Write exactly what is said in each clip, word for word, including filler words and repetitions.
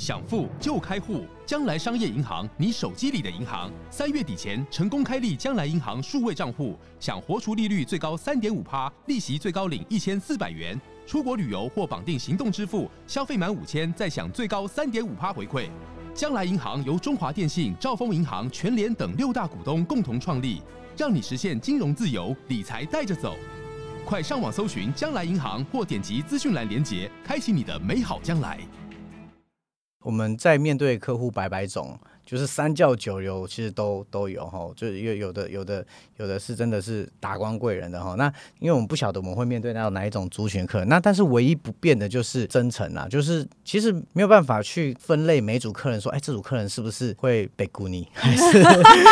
想付就开户，将来商业银行，你手机里的银行。三月底前成功开立将来银行数位账户，享活储利率最高 百分之三点五， 利息最高领一千四百元。出国旅游或绑定行动支付，消费满五千再享最高 百分之三点五 回馈。将来银行由中华电信、兆丰银行、全联等六大股东共同创立，让你实现金融自由，理财带着走。快上网搜寻将来银行，或点击资讯栏连结，开启你的美好将来。我们在面对客户百百种，就是三教九流其实都都有哈，就有的有的有的是真的是达官贵人的哈。那因为我们不晓得我们会面对到哪一种族群客人，那但是唯一不变的就是真诚啦，就是其实没有办法去分类每组客人说，哎，这组客人是不是会被孤立，还是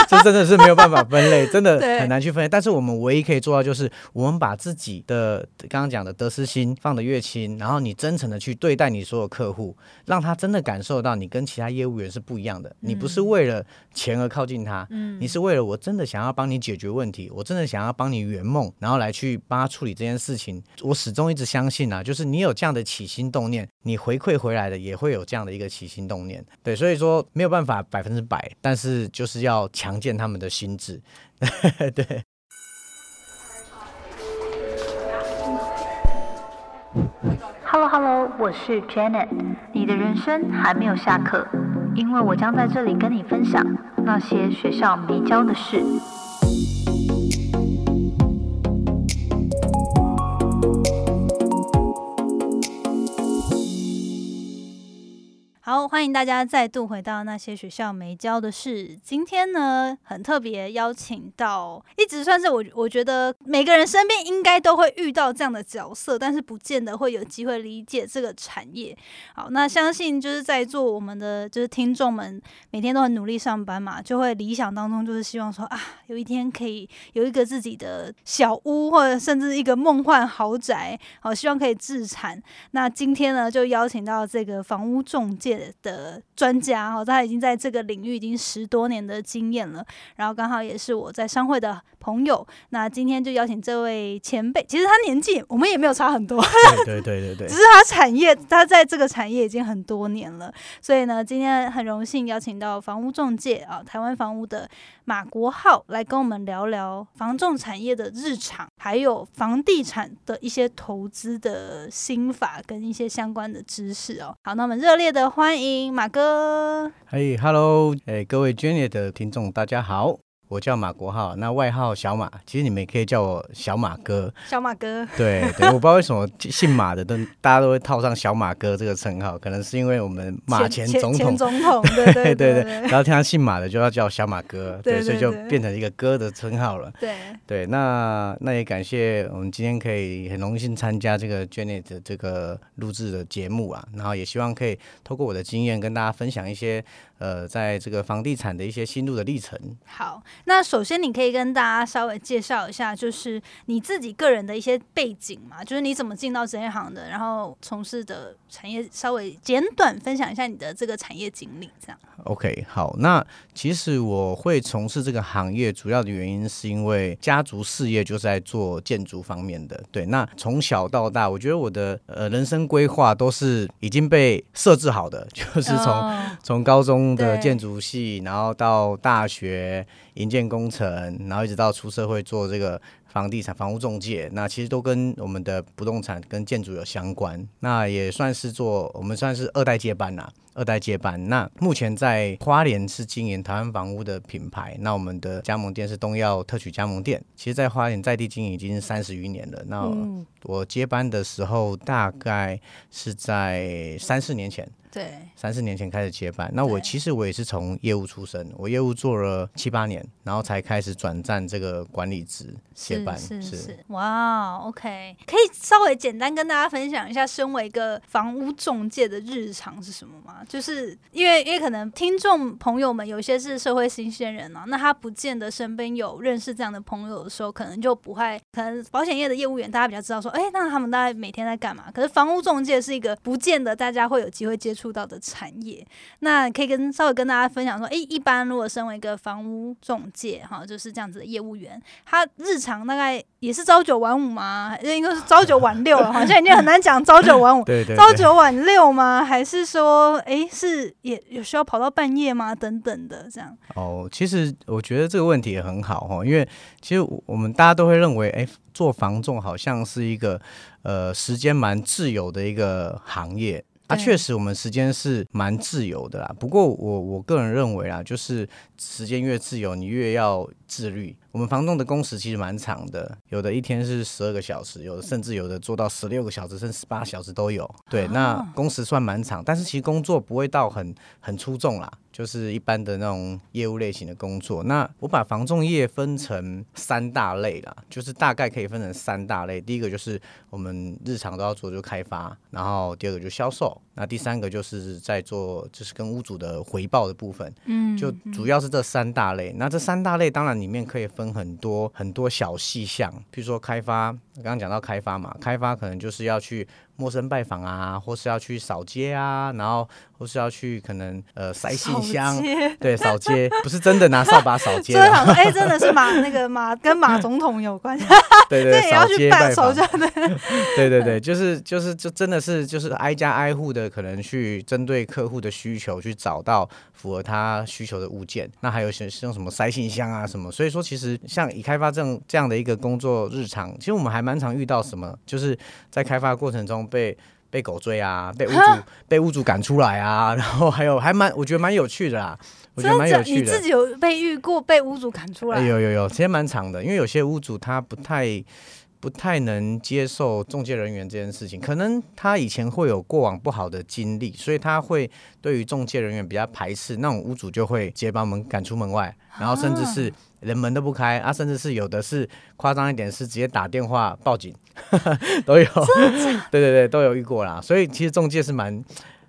这真的是没有办法分类，真的很难去分类。但是我们唯一可以做到就是，我们把自己的刚刚讲的得失心放得越轻，然后你真诚的去对待你所有客户，让他真的感。感受到你跟其他业务员是不一样的，你不是为了钱而靠近他、嗯、你是为了我真的想要帮你解决问题，我真的想要帮你圆梦，然后来去帮他处理这件事情。我始终一直相信啊，就是你有这样的起心动念，你回馈回来的也会有这样的一个起心动念。对，所以说没有办法百分之百，但是就是要强健他们的心智。对，Hello Hello， 我是 Janet， 你的人生还没有下课，因为我将在这里跟你分享那些学校没教的事。好，欢迎大家再度回到那些学校没教的事。今天呢，很特别邀请到，一直算是我我觉得每个人身边应该都会遇到这样的角色，但是不见得会有机会理解这个产业。好，那相信就是在座我们的就是听众们，每天都很努力上班嘛，就会理想当中就是希望说啊，有一天可以有一个自己的小屋，或者甚至一个梦幻豪宅，好，希望可以置产。那今天呢，就邀请到这个房屋仲介的专家、哦、他已经在这个领域已经十多年的经验了，然后刚好也是我在商会的朋友。那今天就邀请这位前辈，其实他年纪我们也没有差很多，对对对对对，只是他产业他在这个产业已经很多年了，所以呢今天很荣幸邀请到房屋仲介、啊、台湾房屋的马国皓来跟我们聊聊房仲产业的日常，还有房地产的一些投资的心法跟一些相关的知识、哦、好，那我们热烈的欢迎欢迎马哥。嘿、hey, Hello、hey, 各位 Janet 的听众大家好，我叫马国皓，那外号小马，其实你们也可以叫我小马哥。小马哥，对对，我不知道为什么姓马的都大家都会套上小马哥这个称号，可能是因为我们马前总统，前前前总统，对对对 对, 对，然后听他姓马的就要叫小马哥，对，所以就变成一个哥的称号了。对对，那那也感谢我们今天可以很荣幸参加这个 Janet 的这个录制的节目啊，然后也希望可以透过我的经验跟大家分享一些呃在这个房地产的一些心路的历程。好。那首先你可以跟大家稍微介绍一下，就是你自己个人的一些背景嘛，就是你怎么进到这一行的，然后从事的产业稍微简短分享一下你的这个产业经历这样。 OK， 好，那其实我会从事这个行业主要的原因是因为家族事业就是在做建筑方面的。对，那从小到大我觉得我的、呃、人生规划都是已经被设置好的，就是从、oh, 从高中的建筑系，然后到大学营建工程，然后一直到出社会做这个房地产房屋仲介，那其实都跟我们的不动产跟建筑有相关，那也算是做我们算是二代接班啦、啊、二代接班。那目前在花莲是经营台湾房屋的品牌，那我们的加盟店是东耀特许加盟店，其实在花莲在地经营已经三十余年了。那 我,、嗯、我接班的时候大概是在三四年前，对，三四年前开始接班。那我其实我也是从业务出身，我业务做了七八年，然后才开始转战这个管理职接班。是是是，哇、wow, OK， 可以稍微简单跟大家分享一下身为一个房屋仲介的日常是什么吗？就是因为因为可能听众朋友们有些是社会新鲜人啊，那他不见得身边有认识这样的朋友的时候，可能就不会，可能保险业的业务员大家比较知道说，哎，那他们大概每天在干嘛，可是房屋仲介是一个不见得大家会有机会接触触到的产业。那可以跟稍微跟大家分享说，哎，一般如果身为一个房屋中介哈，就是这样子的业务员，他日常大概也是朝九晚五吗？应该是朝九晚六了，好像已经很难讲朝九晚五，对对对，朝九晚六吗？还是说，哎，是也有需要跑到半夜吗？等等的这样。哦，其实我觉得这个问题也很好，因为其实我们大家都会认为，哎，做房仲好像是一个呃时间蛮自由的一个行业。啊，确实我们时间是蛮自由的啦，不过我我个人认为啦，就是时间越自由你越要自律。我们房仲的工时其实蛮长的，有的一天是十二个小时，有的甚至有的做到十六个小时甚至十八小时都有，对，那工时算蛮长，但是其实工作不会到很很出众啦，就是一般的那种业务类型的工作。那我把房仲业分成三大类啦，就是大概可以分成三大类。第一个就是我们日常都要做，就开发，然后第二个就销售，那第三个就是在做就是跟屋主的回报的部分，嗯，就主要是这三大类。那这三大类当然里面可以分很多很多小细项，比如说开发，刚刚讲到开发嘛，开发可能就是要去陌生拜访啊，或是要去扫街啊，然后或是要去可能呃塞信箱，对，扫街不是真的拿扫把扫街，真的好像哎，真的是马那个马跟马总统有关，对对，也要去拜访，对对对，就是就是就真的是就是挨家挨户的，可能去针对客户的需求去找到符合他需求的物件。那还有像什么塞信箱啊什么，所以说其实像以开发这样这样的一个工作日常，其实我们还蛮常遇到什么，就是在开发的过程中。被被狗追啊，被屋主被屋主赶出来啊，然后还有还蛮我觉得蛮有趣的啦，我觉得蛮有趣的。你自己有被遇过被屋主赶出来？哎、有有有，其实蛮长的，因为有些屋主他不太不太能接受中介人员这件事情，可能他以前会有过往不好的经历，所以他会对于中介人员比较排斥，那种屋主就会直接把我们赶出门外，然后甚至是。啊，连门都不开啊，甚至是有的是夸张一点是直接打电话报警都有，对对对，都有遇过啦。所以其实中介是蛮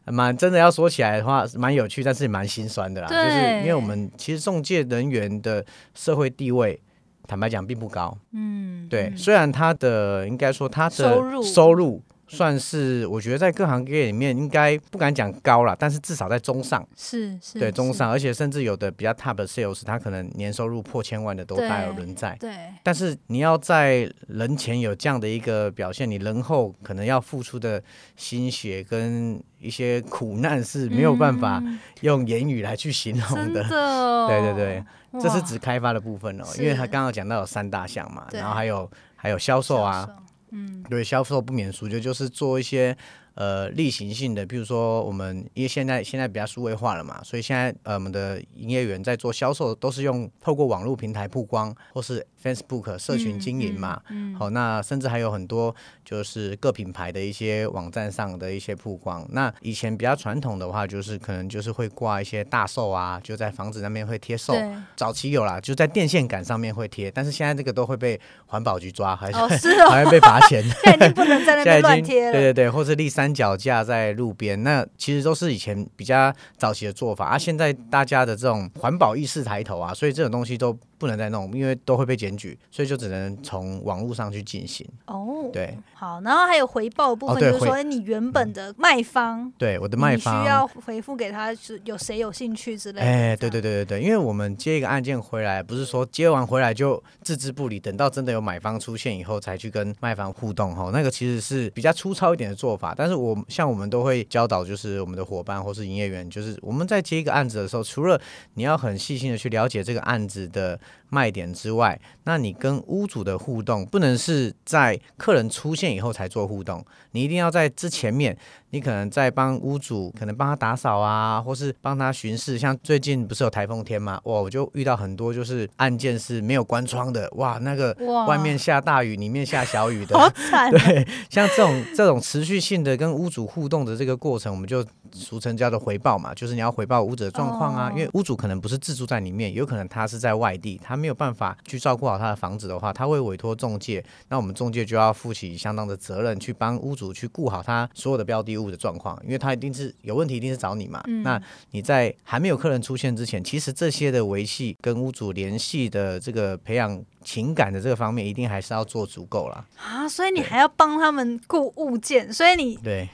蛮真的要说起来的话蛮有趣，但是也蛮心酸的啦，就是因为我们其实中介人员的社会地位坦白讲并不高，嗯，对，虽然他的应该说他的收入收入算是我觉得在各行各业里面应该不敢讲高啦，但是至少在中上，是是，对，中上，而且甚至有的比较 top 的 sales 他可能年收入破千万的都大有人在，对，但是你要在人前有这样的一个表现，你人后可能要付出的心血跟一些苦难是没有办法用言语来去形容的，嗯，真的哦，对对对，这是指开发的部分哦，因为他刚刚讲到有三大项嘛，然后还有还有销售啊，销售，嗯，对，销售不免俗，就就是做一些呃例行性的，比如说我们因为现在现在比较数位化了嘛，所以现在呃我们的营业员在做销售都是用透过网络平台曝光或是 Facebook 社群经营嘛，嗯嗯嗯，好，那甚至还有很多就是各品牌的一些网站上的一些曝光。那以前比较传统的话，就是可能就是会挂一些大售啊，就在房子那边会贴售，早期有啦，就在电线杆上面会贴，但是现在这个都会被环保局抓，还是，哦是哦，还会被罚钱，现在已经不能在那边乱贴了，对对对，或是立三脚架在路边，那其实都是以前比较早期的做法啊。现在大家的这种环保意识抬头啊，所以这种东西都不能再弄，因为都会被检举，所以就只能从网络上去进行。哦，对，好，然后还有回报的部分，哦，就是说你原本的卖方，嗯，对，我的卖方，你需要回复给他有谁有兴趣之类的。哎，对对对对对，因为我们接一个案件回来，不是说接完回来就置之不理，等到真的有买方出现以后才去跟卖方互动哈，那个其实是比较粗糙一点的做法，但是我像我们都会教导，就是我们的伙伴或是营业员，就是我们在接一个案子的时候，除了你要很细心的去了解这个案子的卖点之外，那你跟屋主的互动不能是在客人出现以后才做互动，你一定要在之前面，你可能在帮屋主，可能帮他打扫啊，或是帮他巡视。像最近不是有台风天吗？哇，我就遇到很多就是案件是没有关窗的，哇，那个外面下大雨，里面下小雨的，好惨。对，像这种这种持续性的跟屋主互动的这个过程，我们就俗称叫做回报嘛，就是你要回报屋主的状况啊，哦，因为屋主可能不是自住在里面，有可能他是在外地，他没有办法去照顾好他的房子的话，他会委托中介，那我们中介就要负起相当的责任，去帮屋主去顾好他所有的标的物的状况，因为他一定是有问题，一定是找你嘛，嗯，那你在还没有客人出现之前，其实这些的维系跟屋主联系的这个培养情感的这个方面一定还是要做足够啦啊，所以你还要帮他们顾物件，所以你对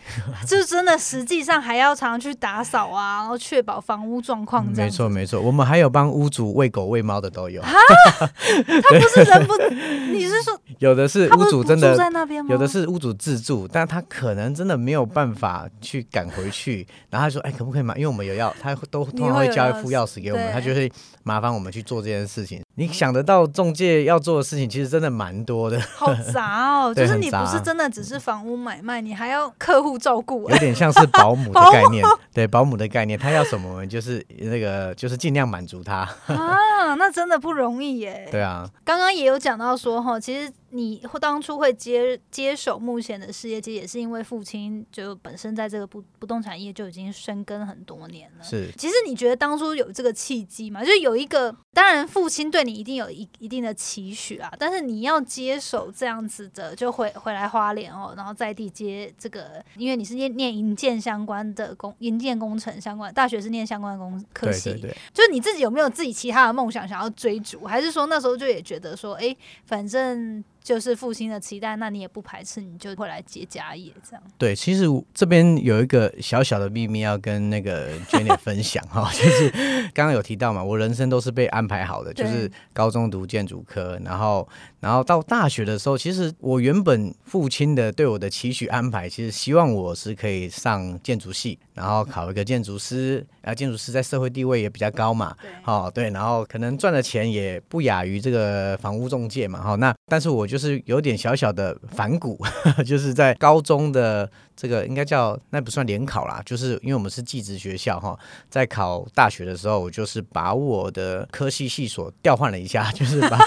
就真的实际上还要常常去打扫啊，然后确保房屋状况这样、嗯、没错没错，我们还有帮屋主喂狗喂猫的都有啊他不是人不你是说有的是屋主真的住在那边吗？有的是屋主自住，但他可能真的没有办法去赶回去然后他说哎，可不可以买，因为我们有钥，他都通常会交一副钥匙给我们，他就会麻烦我们去做这件事情。你想得到中介要做的事情其实真的蛮多的，好杂哦就是你不是真的只是房屋买卖，你还要客户照顾、欸、有点像是保姆的概念保对保姆的概念，他要什么我们就是那个就是尽量满足他啊，那真的不容易耶。对啊，刚刚也有讲到说其实你当初会 接, 接手目前的事业其实也是因为父亲就本身在这个 不, 不动产业就已经深耕很多年了。是，其实你觉得当初有这个契机吗？就是有一个，当然父亲对你一定有 一, 一定的期许啊，但是你要接手这样子的就 回, 回来花莲哦，然后在地接这个，因为你是念营建相关的工，营建工程相关，大学是念相关的工科系。对对对，就是你自己有没有自己其他的梦想想要追逐，还是说那时候就也觉得说哎，反正就是父亲的期待，那你也不排斥，你就会来接家业这样。对，其实这边有一个小小的秘密要跟那个 Janet 分享哈，就是刚刚有提到嘛，我人生都是被安排好的，就是高中读建筑科，然后然后到大学的时候，其实我原本父亲的对我的期许安排，其实希望我是可以上建筑系，然后考一个建筑师，啊，建筑师在社会地位也比较高嘛，对，哦对，然后可能赚的钱也不亚于这个房屋中介嘛，哈、哦，那但是我就。就是有点小小的反骨就是在高中的这个应该叫那不算联考啦，就是因为我们是技职学校，在考大学的时候我就是把我的科系系所调换了一下，就是把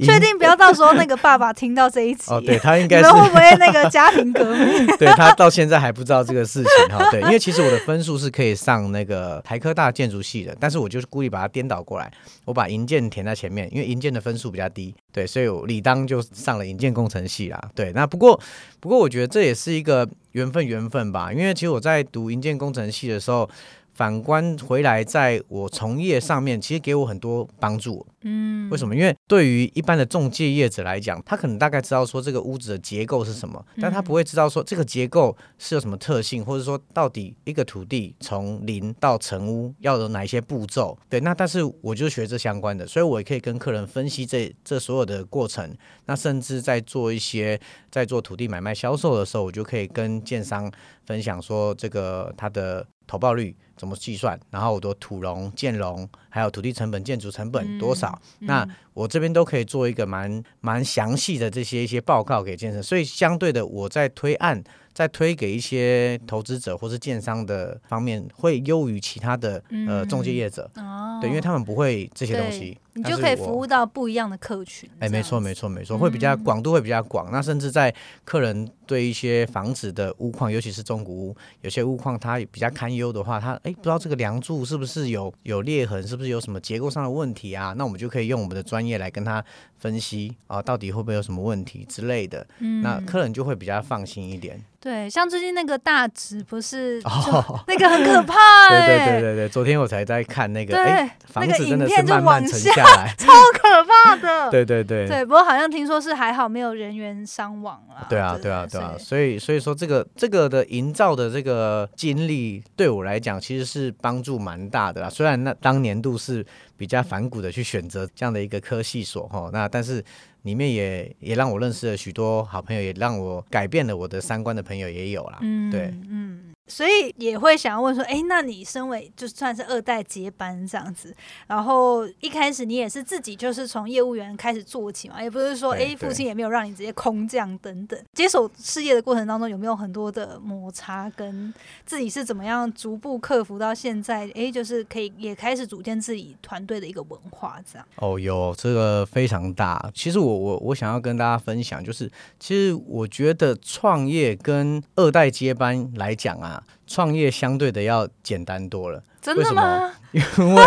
确定不要到时候那个爸爸听到这一集、哦、对他应该是你们会不会那个家庭革命对他到现在还不知道这个事情对，因为其实我的分数是可以上那个台科大建筑系的，但是我就是故意把它颠倒过来，我把营建填在前面，因为营建的分数比较低，对，所以我理当就上了营建工程系啦。对，那不过不过我觉得这也是一个缘分缘分吧，因为其实我在读营建工程系的时候，反观回来在我从业上面其实给我很多帮助。嗯，为什么？因为对于一般的仲介业者来讲，他可能大概知道说这个屋子的结构是什么，但他不会知道说这个结构是有什么特性，或者说到底一个土地从零到成屋要有哪一些步骤。对，那但是我就学这相关的，所以我也可以跟客人分析 这, 这所有的过程。那甚至在做一些在做土地买卖销售的时候，我就可以跟建商分享说这个他的投报率怎么计算，然后我的土容、建容，还有土地成本、建筑成本多少、嗯嗯、那我这边都可以做一个蛮蛮详细的这些一些报告给建设，所以相对的我在推案在推给一些投资者或是建商的方面会优于其他的、嗯呃、仲介业者、哦、对，因为他们不会这些东西，你就可以服务到不一样的客群。哎，没错没错没错，会比较广度会比较广、嗯、那甚至在客人对一些房子的屋况，尤其是中古屋，有些屋况它比较堪忧的话，它哎不知道这个梁柱是不是有有裂痕，是不是有什么结构上的问题啊，那我们就可以用我们的专业来跟他分析啊，到底会不会有什么问题之类的、嗯、那客人就会比较放心一点。对，像最近那个大直不是、哦、那个很可怕、欸、对对对对对，昨天我才在看那个哎，房子真的是慢慢沉下来、那个、超可怕的对对对对，不过好像听说是还好没有人员伤亡啦。对啊对啊对啊，所以所以说这个这个的营造的这个经历对我来讲其实是帮助蛮大的啦，虽然那当年度是比较反骨的去选择这样的一个科系所齁，那但是里面也也让我认识了许多好朋友，也让我改变了我的三观的朋友也有啦。嗯，对，嗯，所以也会想要问说，哎，那你身为就算是二代接班这样子，然后一开始你也是自己就是从业务员开始做起嘛，也不是说哎父亲也没有让你直接空降等等。接手事业的过程当中，有没有很多的摩擦，跟自己是怎么样逐步克服到现在？哎，就是可以也开始组建自己团队的一个文化这样。哦，有，这个非常大。其实我。我, 我想要跟大家分享，就是其实我觉得创业跟二代接班来讲啊，创业相对的要简单多了。真的吗？因为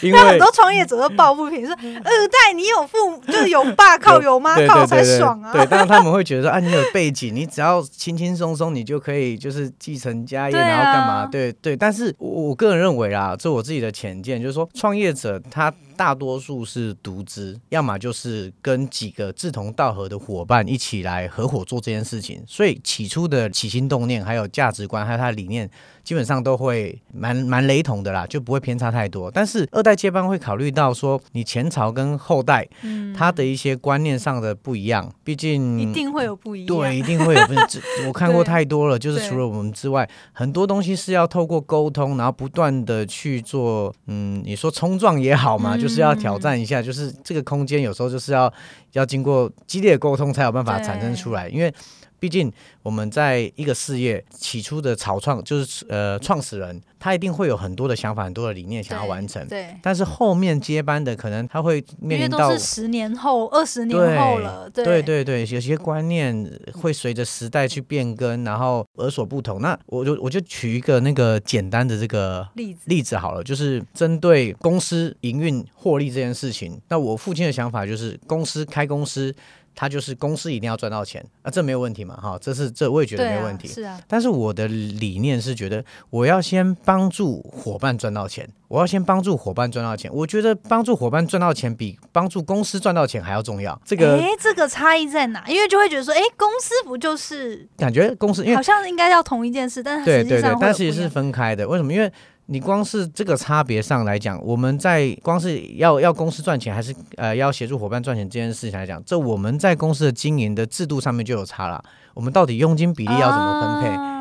因为很多创业者都抱不平，说二代你有父母就是有爸靠有妈靠才爽啊。对，但他们会觉得说啊，你有背景，你只要轻轻松松，你就可以就是继承家业，啊、然后干嘛？对对。但是我，我个人认为啦，这我自己的浅见，就是说创业者他大多数是独资，要么就是跟几个志同道合的伙伴一起来合伙做这件事情，所以起初的起心动念、还有价值观、还有他的理念，基本上都会蛮蛮雷同的啦，就不会偏差太多。但是二代接班会考虑到说你前朝跟后代他的一些观念上的不一样，毕竟一定会有不一样。对，一定会有不一样。我看过太多了，就是除了我们之外，很多东西是要透过沟通，然后不断的去做，嗯，你说冲撞也好嘛，嗯、就是要挑战一下，就是这个空间有时候就是要要经过激烈的沟通才有办法产生出来，因为毕竟我们在一个事业起初的草创，就是呃创始人他一定会有很多的想法、很多的理念想要完成，对。但是后面接班的可能他会面临到，因为都是十年后、二十年后了，对对 对, 对, 对有些观念会随着时代去变更，然后有所不同。那我就我就取一个那个简单的这个例子例子好了，就是针对公司营运获利这件事情。那我父亲的想法就是，公司开公司。他就是公司一定要赚到钱，啊，这没有问题嘛，哈，这是这我也觉得没问题，啊是啊。但是我的理念是觉得，我要先帮助伙伴赚到钱，我要先帮助伙伴赚到钱。我觉得帮助伙伴赚到钱比帮助公司赚到钱还要重要。这个，哎，这个差异在哪？因为就会觉得说，哎，公司不就是感觉公司因为好像应该要同一件事，但是实际上对对对，但其实是分开的。为什么？因为你光是这个差别上来讲，我们在光是 要, 要公司赚钱还是、呃、要协助伙伴赚钱这件事情来讲，这我们在公司的经营的制度上面就有差了。我们到底佣金比例要怎么分配？啊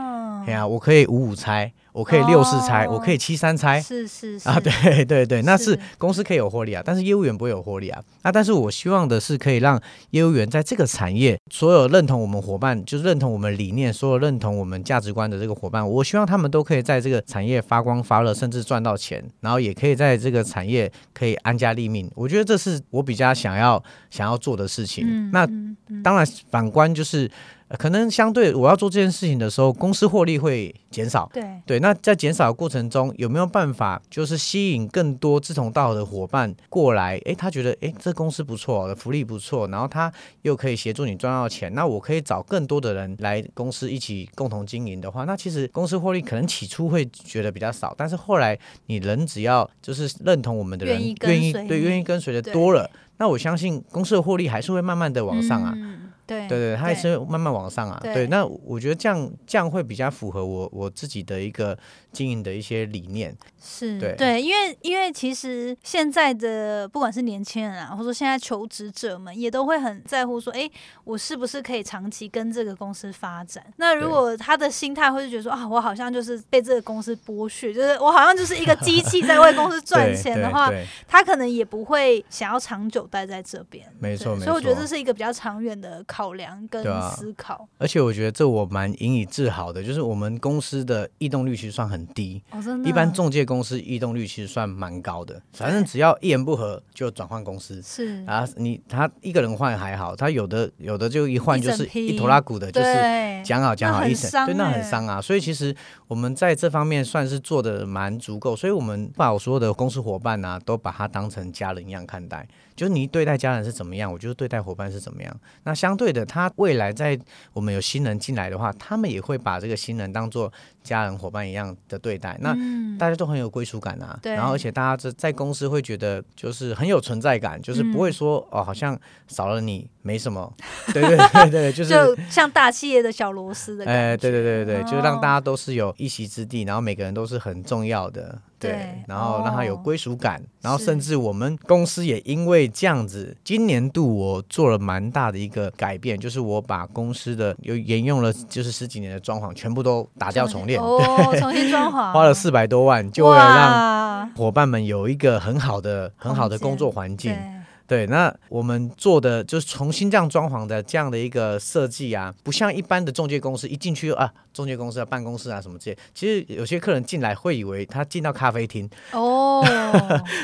哎呀，我可以五五拆，我可以六四拆，哦，我可以七三拆，是是是啊，对对对，那是公司可以有获利啊，但是业务员不会有获利啊。那但是我希望的是可以让业务员在这个产业所有认同我们伙伴，就是认同我们理念，所有认同我们价值观的这个伙伴，我希望他们都可以在这个产业发光发热，甚至赚到钱，然后也可以在这个产业可以安家立命。我觉得这是我比较想要想要做的事情。嗯，那当然反观就是可能相对我要做这件事情的时候，公司获利会减少， 对, 对那在减少的过程中有没有办法就是吸引更多志同道合的伙伴过来，诶他觉得诶这公司不错，福利不错，然后他又可以协助你赚到钱，那我可以找更多的人来公司一起共同经营的话，那其实公司获利可能起初会觉得比较少，但是后来你人只要就是认同我们的人愿意跟随，对，愿意跟随的多了，那我相信公司的获利还是会慢慢的往上啊，嗯，对对对，它还是慢慢往上啊， 对, 对，那我觉得这样这样会比较符合我我自己的一个经营的一些理念，是 对, 对因为因为其实现在的不管是年轻人啊，或者说现在求职者们也都会很在乎说，哎，我是不是可以长期跟这个公司发展？那如果他的心态会觉得说啊，我好像就是被这个公司剥削，就是我好像就是一个机器在为公司赚钱的话，他可能也不会想要长久待在这边，没错没错，所以我觉得这是一个比较长远的考量跟思考，啊，而且我觉得这我蛮引以自豪的，就是我们公司的异动率其实算很低，哦，真的一般仲介公司异动率其实算蛮高的，反正只要一言不合就转换公司，是啊，你他一个人换还好，他有的有的就一换就是一头拉骨的，就是讲好讲好一整，对，那很伤啊，所以其实我们在这方面算是做的蛮足够，所以我们把我所有的公司伙伴啊都把他当成家人一样看待，就是你对待家人是怎么样，我就是对待伙伴是怎么样。那相对的，他未来在我们有新人进来的话，他们也会把这个新人当做家人伙伴一样的对待，那大家都很有归属感啊，嗯，然后而且大家在公司会觉得就是很有存在感，就是不会说，嗯，哦好像少了你没什么，对对对对，就是就像大企业的小螺丝的感觉，哎，对对对对对，哦，就是让大家都是有一席之地，然后每个人都是很重要的，对，然后让他有归属感，哦，然后甚至我们公司也因为这样子，今年度我做了蛮大的一个改变，就是我把公司的有沿用了就是十几年的装潢全部都打掉重练，哦，重新装潢，花了四百多万，就为了让伙伴们有一个很好的很好的工作环境。对，那我们做的就是重新这样装潢的这样的一个设计啊，不像一般的中介公司一进去啊，中介公司啊办公室啊什么之类，其实有些客人进来会以为他进到咖啡厅哦，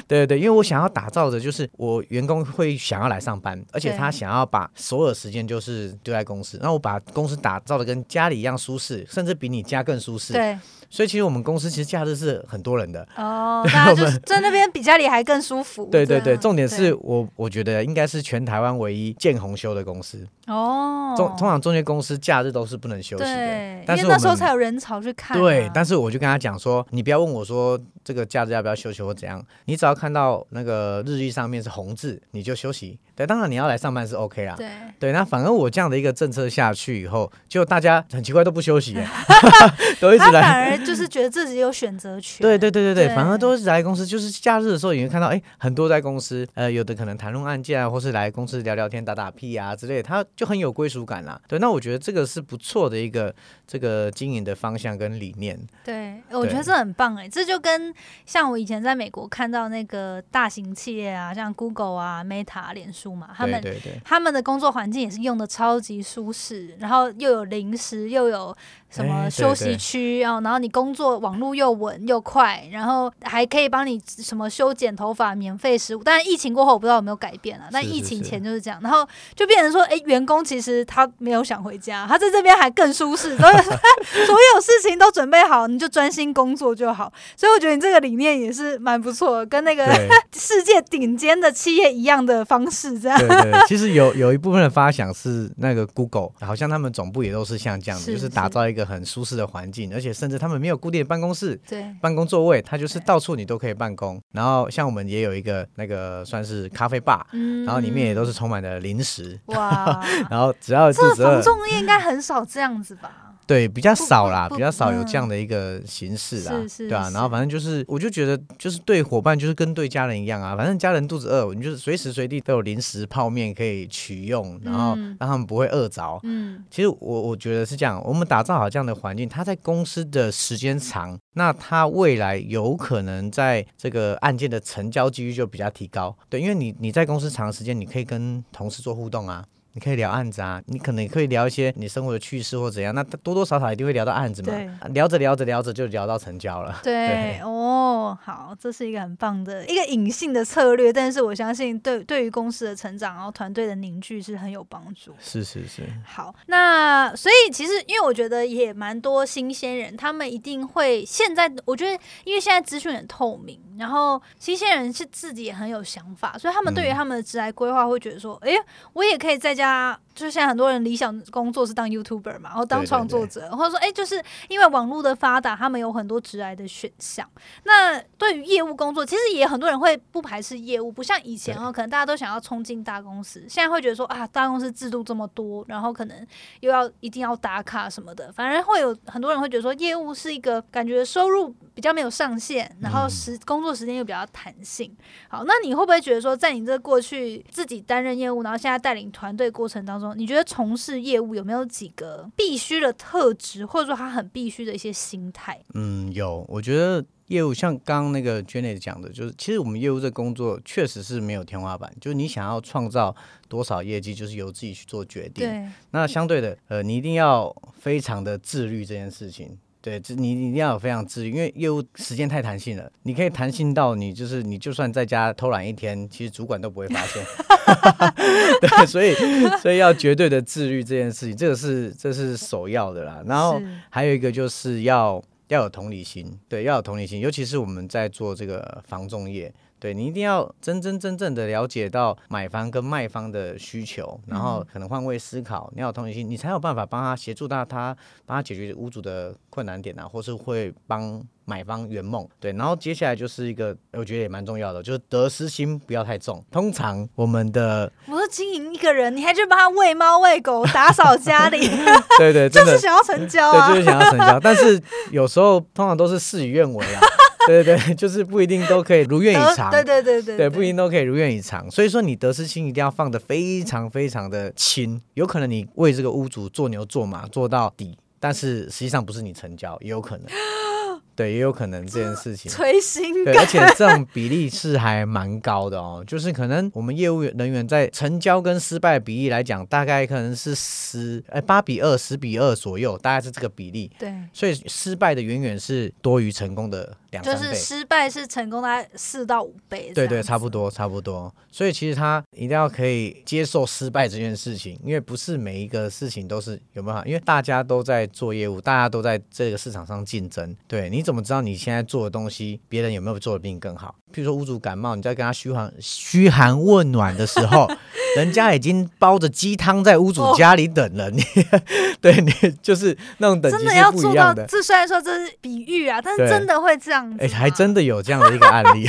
对对，因为我想要打造的就是我员工会想要来上班，而且他想要把所有时间就是丢在公司，然后我把公司打造的跟家里一样舒适，甚至比你家更舒适，对。所以其实我们公司其实假日是很多人的哦，大家就是在那边比家里还更舒服。对对对，重点是我我觉得应该是全台湾唯一见红休的公司哦。通常中介公司假日都是不能休息的，但是因为那时候才有人潮去看、啊。对，但是我就跟他讲说，你不要问我说这个假日要不要休息或怎样，你只要看到那个日历上面是红字，你就休息。对，当然你要来上班是 OK 啦。对对，那反而我这样的一个政策下去以后，就大家很奇怪都不休息耶，都一直来，他反而就是觉得自己有选择权。对对对对对，反而都是来公司，就是假日的时候也会看到，哎，很多在公司，呃，有的可能谈论案件啊，或是来公司聊聊天、打打屁啊之类的，他就很有归属感啦。对，那我觉得这个是不错的一个这个经营的方向跟理念。对，对我觉得这很棒哎，这就跟像我以前在美国看到那个大型企业啊，像 Google 啊、Meta、脸书。他们, 对对对他们的工作环境也是用的超级舒适，然后又有零食又有什么休息区、欸哦、然后你工作网络又稳又快，然后还可以帮你什么修剪头发免费食物，但是疫情过后我不知道有没有改变了，但疫情前就是这样，是是是，然后就变成说哎，员工其实他没有想回家，他在这边还更舒适所有事情都准备好，你就专心工作就好，所以我觉得你这个理念也是蛮不错的，跟那个世界顶尖的企业一样的方式对对，其实 有, 有一部分的发想是那个 Google， 好像他们总部也都是像这样的，是就是打造一个很舒适的环境，而且甚至他们没有固定的办公室，对，办公座位，它就是到处你都可以办公。然后像我们也有一个那个算是咖啡吧、嗯，然后里面也都是充满了零食，哇，然后只要肚子饿，这个房仲业应该很少这样子吧。对，比较少啦，比较少有这样的一个形式啦，嗯、对啊，然后反正就是，我就觉得就是对伙伴就是跟对家人一样啊，反正家人肚子饿，你就随时随地都有零食、泡面可以取用，然后让他们不会饿着。嗯，其实我我觉得是这样，我们打造好这样的环境，他在公司的时间长，那他未来有可能在这个案件的成交几率就比较提高。对，因为你你在公司长时间，你可以跟同事做互动啊。你可以聊案子啊，你可能也可以聊一些你生活的趣事或怎样，那多多少少一定会聊到案子嘛，聊着聊着聊着就聊到成交了。 对, 对哦，好，这是一个很棒的一个隐性的策略，但是我相信对对于公司的成长然后团队的凝聚是很有帮助。是是是。好，那所以其实因为我觉得也蛮多新鲜人，他们一定会，现在我觉得因为现在资讯很透明，然后新鲜人是自己也很有想法，所以他们对于他们的职涯规划会觉得说哎、嗯，我也可以在家啊，就现在很多人理想工作是当 YouTuber 嘛，然后当创作者，对对对，或者说哎，就是因为网络的发达，他们有很多职涯的选项。那对于业务工作，其实也很多人会不排斥业务，不像以前哦，可能大家都想要冲进大公司，现在会觉得说啊，大公司制度这么多，然后可能又要一定要打卡什么的，反正会有很多人会觉得说，业务是一个感觉收入比较没有上限，然后时工作时间又比较弹性。好，那你会不会觉得说，在你这过去自己担任业务，然后现在带领团队过程当中，你觉得从事业务有没有几个必须的特质，或者说他很必须的一些心态？嗯，有，我觉得业务像刚刚那个 Janet 讲的，就是其实我们业务这工作确实是没有天花板，就是你想要创造多少业绩，就是由自己去做决定。对，那相对的，呃，你一定要非常的自律这件事情。对，你一定要有非常自律，因为业务时间太弹性了，你可以弹性到你就是你就算在家偷懒一天，其实主管都不会发现。对，所以所以要绝对的自律这件事情，这个是这是首要的啦。然后还有一个就是要要有同理心，对，要有同理心，尤其是我们在做这个房仲业。对，你一定要真真正正的了解到买方跟卖方的需求，然后可能换位思考，你要有同理心，你才有办法帮他协助到他，帮他解决屋主的困难点啊，或是会帮买方圆梦。对，然后接下来就是一个我觉得也蛮重要的，就是得失心不要太重。通常我们的我说经营一个人，你还去帮他喂猫喂狗打扫家里对对，就是想要成交啊，对，就是想要成交但是有时候通常都是事与愿违啊对对对，就是不一定都可以如愿以偿。对对对 对, 对, 对，不一定都可以如愿以偿。所以说，你得失心一定要放得非常非常的轻。有可能你为这个屋主做牛做马做到底，但是实际上不是你成交，也有可能。对，也有可能这件事情垂心感。对，而且这种比例是还蛮高的哦，就是可能我们业务人员在成交跟失败比例来讲，大概可能是十哎八比二、十比二左右，大概是这个比例。对，所以失败的远远是多于成功的两三倍。就是失败是成功大概四到五倍。对对，差不多差不多。所以其实他一定要可以接受失败这件事情，因为不是每一个事情都是有没有，因为大家都在做业务，大家都在这个市场上竞争。对，你。你怎么知道你现在做的东西别人有没有做的比你更好？譬如说屋主感冒，你在跟他嘘寒嘘寒问暖的时候人家已经煲着鸡汤在屋主家里等了、哦、你对，你就是那种等级是不一样的。这虽然说这是比喻啊，但是真的会这样子、啊欸、还真的有这样的一个案例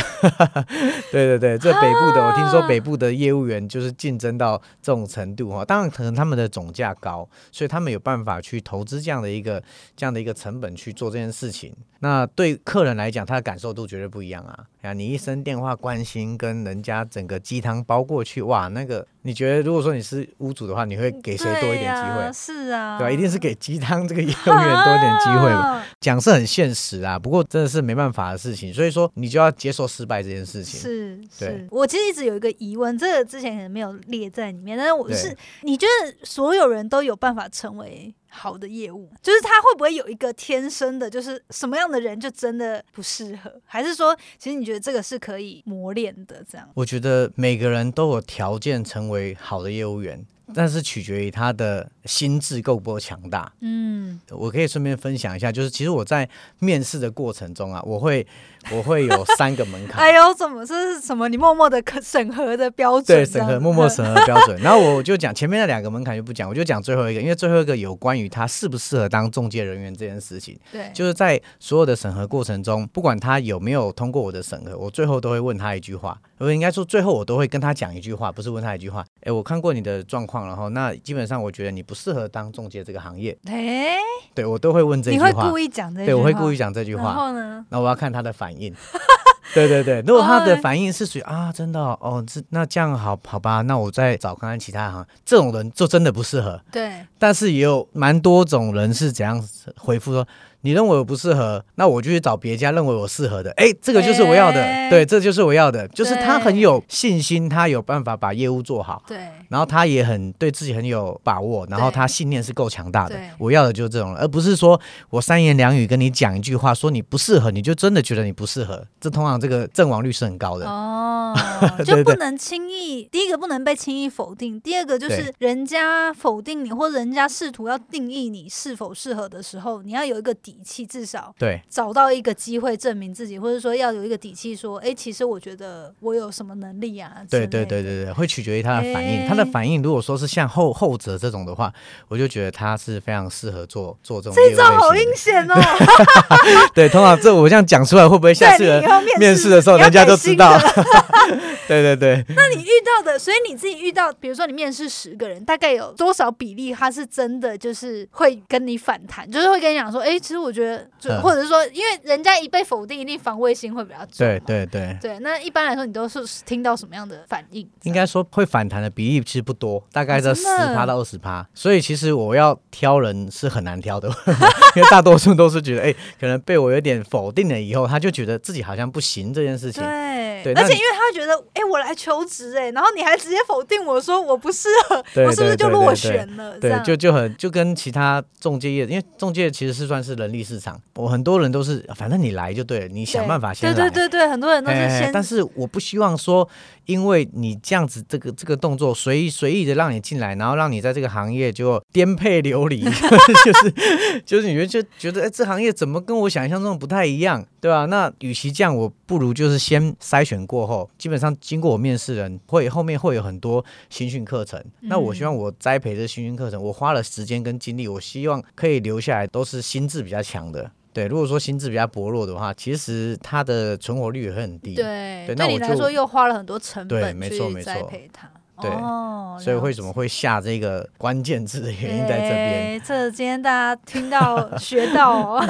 对对对，这北部的、啊、我听说北部的业务员就是竞争到这种程度，当然可能他们的总价高，所以他们有办法去投资这样的一个这样的一个成本去做这件事情。那对客人来讲，他的感受度绝对不一样啊！啊，你一声电话关心，跟人家整个鸡汤包过去，哇，那个你觉得，如果说你是屋主的话，你会给谁多一点机会？啊是啊，对吧？一定是给鸡汤这个业务员多一点机会嘛。讲是很现实啊，不过真的是没办法的事情，所以说你就要接受失败这件事情。是，对。是我其实一直有一个疑问，这个之前可能没有列在里面，但是我是你觉得所有人都有办法成为好的业务，就是他会不会有一个天生的，就是什么样的人就真的不适合，还是说其实你觉得这个是可以磨练的这样？我觉得每个人都有条件成为好的业务员，但是取决于他的心智够不够强大。嗯，我可以顺便分享一下，就是其实我在面试的过程中啊，我会我会有三个门槛。哎呦，怎么这是什么？你默默的审核的标准？对，审核默默审核标准。然后我就讲前面那两个门槛就不讲，我就讲最后一个，因为最后一个有关于他适不适合当仲介人员这件事情。对，就是在所有的审核过程中，不管他有没有通过我的审核，我最后都会问他一句话，我应该说最后我都会跟他讲一句话，不是问他一句话。哎，我看过你的状况，然后那基本上我觉得你不适合当仲介这个行业。哎，对，我都会问这句话。你会故意讲这句话？对，我会故意讲这句话。然后呢？那我要看他的反应。对对对，如果他的反应是属于啊真的 哦, 哦那这样好好吧，那我再找看看其他行，这种人就真的不适合。对，但是也有蛮多种人是怎样回复说，你认为我不适合，那我就去找别家认为我适合的。哎，这个就是我要的、欸、对，这就是我要的，就是他很有信心，他有办法把业务做好。对，然后他也很对自己很有把握，然后他信念是够强大的，我要的就是这种，而不是说我三言两语跟你讲一句话说你不适合，你就真的觉得你不适合，这通常这个阵亡率是很高的哦就不能轻易第一个不能被轻易否定，第二个就是人家否定你或人家试图要定义你是否适合的时候，你要有一个底气，至少对找到一个机会证明自己，或者说要有一个底气说，哎，其实我觉得我有什么能力啊。对对对对对，会取决于他的反应。他的反应如果说是像后后者这种的话，我就觉得他是非常适合做做这种业务类型的。这一招好阴险哦！对，通常这我这样讲出来，会不会下次人面试的时候人家都知道？对对对。那你遇到的，所以你自己遇到，比如说你面试十个人，大概有多少比例他是真的就是会跟你反弹，就是会跟你讲说，哎，其实我。我觉得就或者说因为人家一被否定一定防卫心会比较重。对对对对，那一般来说你都是听到什么样的反应？应该说会反弹的比例其实不多，大概在 百分之十到百分之二十， 所以其实我要挑人是很难挑的因为大多数都是觉得哎、欸，可能被我有点否定了以后，他就觉得自己好像不行这件事情。对对，而且因为他觉得哎、欸，我来求职哎、欸，然后你还直接否定我说我不适合，我是不是就落选了？对，就就很就跟其他仲介业，因为仲介其实是算是人力市场，我很多人都是反正你来就对了，你想办法先来。对对对对，很多人都是先、欸、但是我不希望说因为你这样子这个这个动作随意随意的让你进来，然后让你在这个行业就颠沛流离就是就是你就觉得、欸、这行业怎么跟我想象中不太一样，对吧、啊？那与其这样，我不如就是先筛选过后，基本上经过我面试人会后面会有很多新训课程、嗯、那我希望我栽培这新训课程，我花了时间跟精力，我希望可以留下来都是心智比较强的。对，如果说心智比较薄弱的话，其实它的存活率也很低。对， 对, 那我就对你来说又花了很多成本去栽培它。对、哦、所以为什么会下这个关键字的原因在这边、欸、这今天大家听到学到、哦、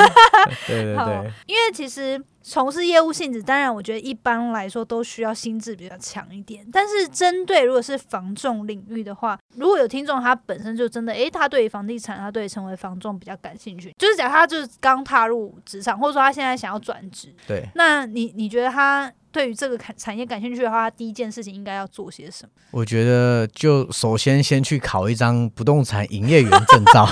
对对对，因为其实从事业务性质，当然我觉得一般来说都需要心智比较强一点，但是针对如果是房仲领域的话，如果有听众他本身就真的诶，他对于房地产，他对于成为房仲比较感兴趣，就是假如他就是刚踏入职场，或者说他现在想要转职，对，那你你觉得他对于这个产业感兴趣的话，他第一件事情应该要做些什么？我觉得就首先先去考一张不动产营业员证照、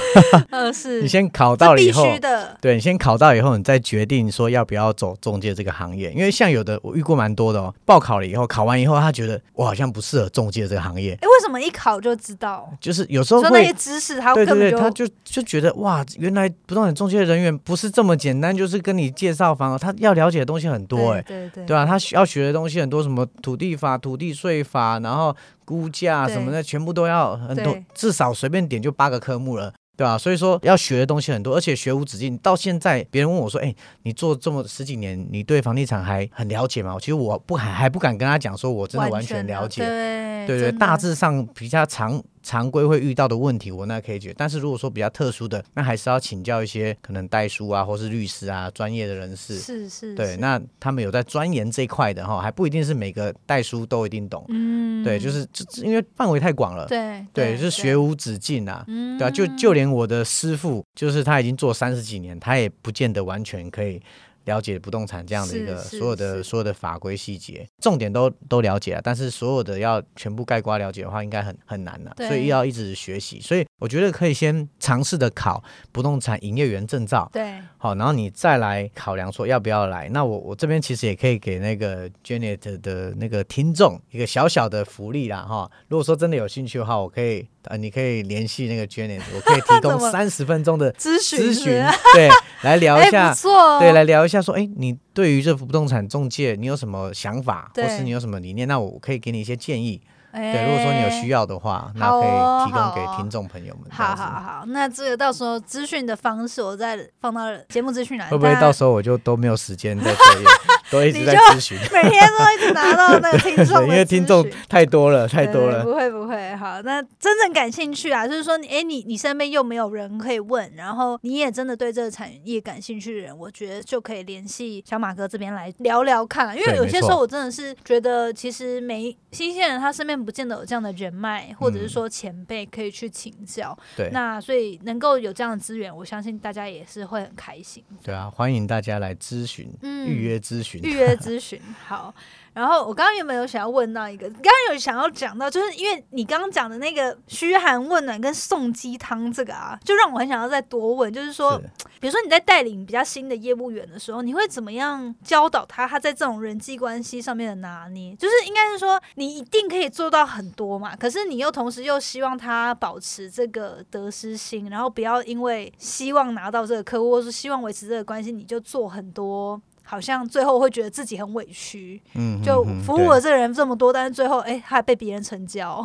呃、是你先考到了以后，必须的，对，你先考到以后你再决定说要不要走中介这个行业。因为像有的我遇过蛮多的哦，报考了以后，考完以后他觉得我好像不适合中介这个行业。哎，为什么一考就知道？就是有时候会说那些知识他根本就，对对对，他就就觉得哇，原来不动产中介人员不是这么简单，就是跟你介绍房，他要了解的东西很多。哎，对对对，对啊，他要学的东西很多，什么土地法、土地税法，然后估价什么的，全部都要很多，至少随便点就八个科目了，对吧？所以说要学的东西很多，而且学无止境。到现在别人问我说：“哎、欸，你做这么十几年，你对房地产还很了解吗？”其实我不还还不敢跟他讲说我真的完全了解，对对对，大致上比较长。常规会遇到的问题我那可以解决，但是如果说比较特殊的，那还是要请教一些可能代书啊或是律师啊专业的人士，是是，对，那他们有在钻研这一块的，还不一定是每个代书都一定懂，嗯，对，就是因为范围太广了，对 对, 对，就是学无止境啊，嗯，对啊，就就连我的师傅，就是他已经做三十几年，他也不见得完全可以了解不动产这样的一个所有的所有的法规细节，重点都都了解了，但是所有的要全部概括了解的话，应该很很难了，所以要一直学习。所以我觉得可以先尝试的考不动产营业员证照，对，好，然后你再来考量说要不要来。那我我这边其实也可以给那个 Janet 的那个听众一个小小的福利啦哈。如果说真的有兴趣的话，我可以呃，你可以联系那个 Janet， 我可以提供三十分钟的咨询，咨询对，来聊一下，欸、不错、哦，对，来聊一下。说哎，你对于这不动产仲介你有什么想法，或是你有什么理念？那我可以给你一些建议。欸、对，如果说你有需要的话，那可以提供给听众朋友们。好好 好, 好，那这个到时候资讯的方式我再放到节目资讯栏。会不会到时候我就都没有时间在作业，都一直在咨询，每天都一直拿到那个听众的咨询，因为听众太多了，太多了。不会不会，好，那真正感兴趣啊，就是说，哎，你你身边又没有人可以问，然后你也真的对这个产业感兴趣的人，我觉得就可以联系小马哥这边来聊聊看、啊，因为有些时候我真的是觉得，其实每新鲜人他身边不见得有这样的人脉，或者是说前辈可以去请教、嗯、对，那所以能够有这样的资源，我相信大家也是会很开心。对啊，欢迎大家来咨询、嗯、预约咨询预约咨询好，然后我刚刚有没有想要问到一个，刚刚有想要讲到，就是因为你刚刚讲的那个嘘寒问暖跟送鸡汤这个啊，就让我很想要再多问，就是说是比如说你在带领比较新的业务员的时候，你会怎么样教导他，他在这种人际关系上面的拿捏，就是应该是说你一定可以做到很多嘛，可是你又同时又希望他保持这个得失心，然后不要因为希望拿到这个客户或是希望维持这个关系，你就做很多好像最后会觉得自己很委屈，嗯、就服务了这个人这么多，但是最后哎、欸，他还被别人成交，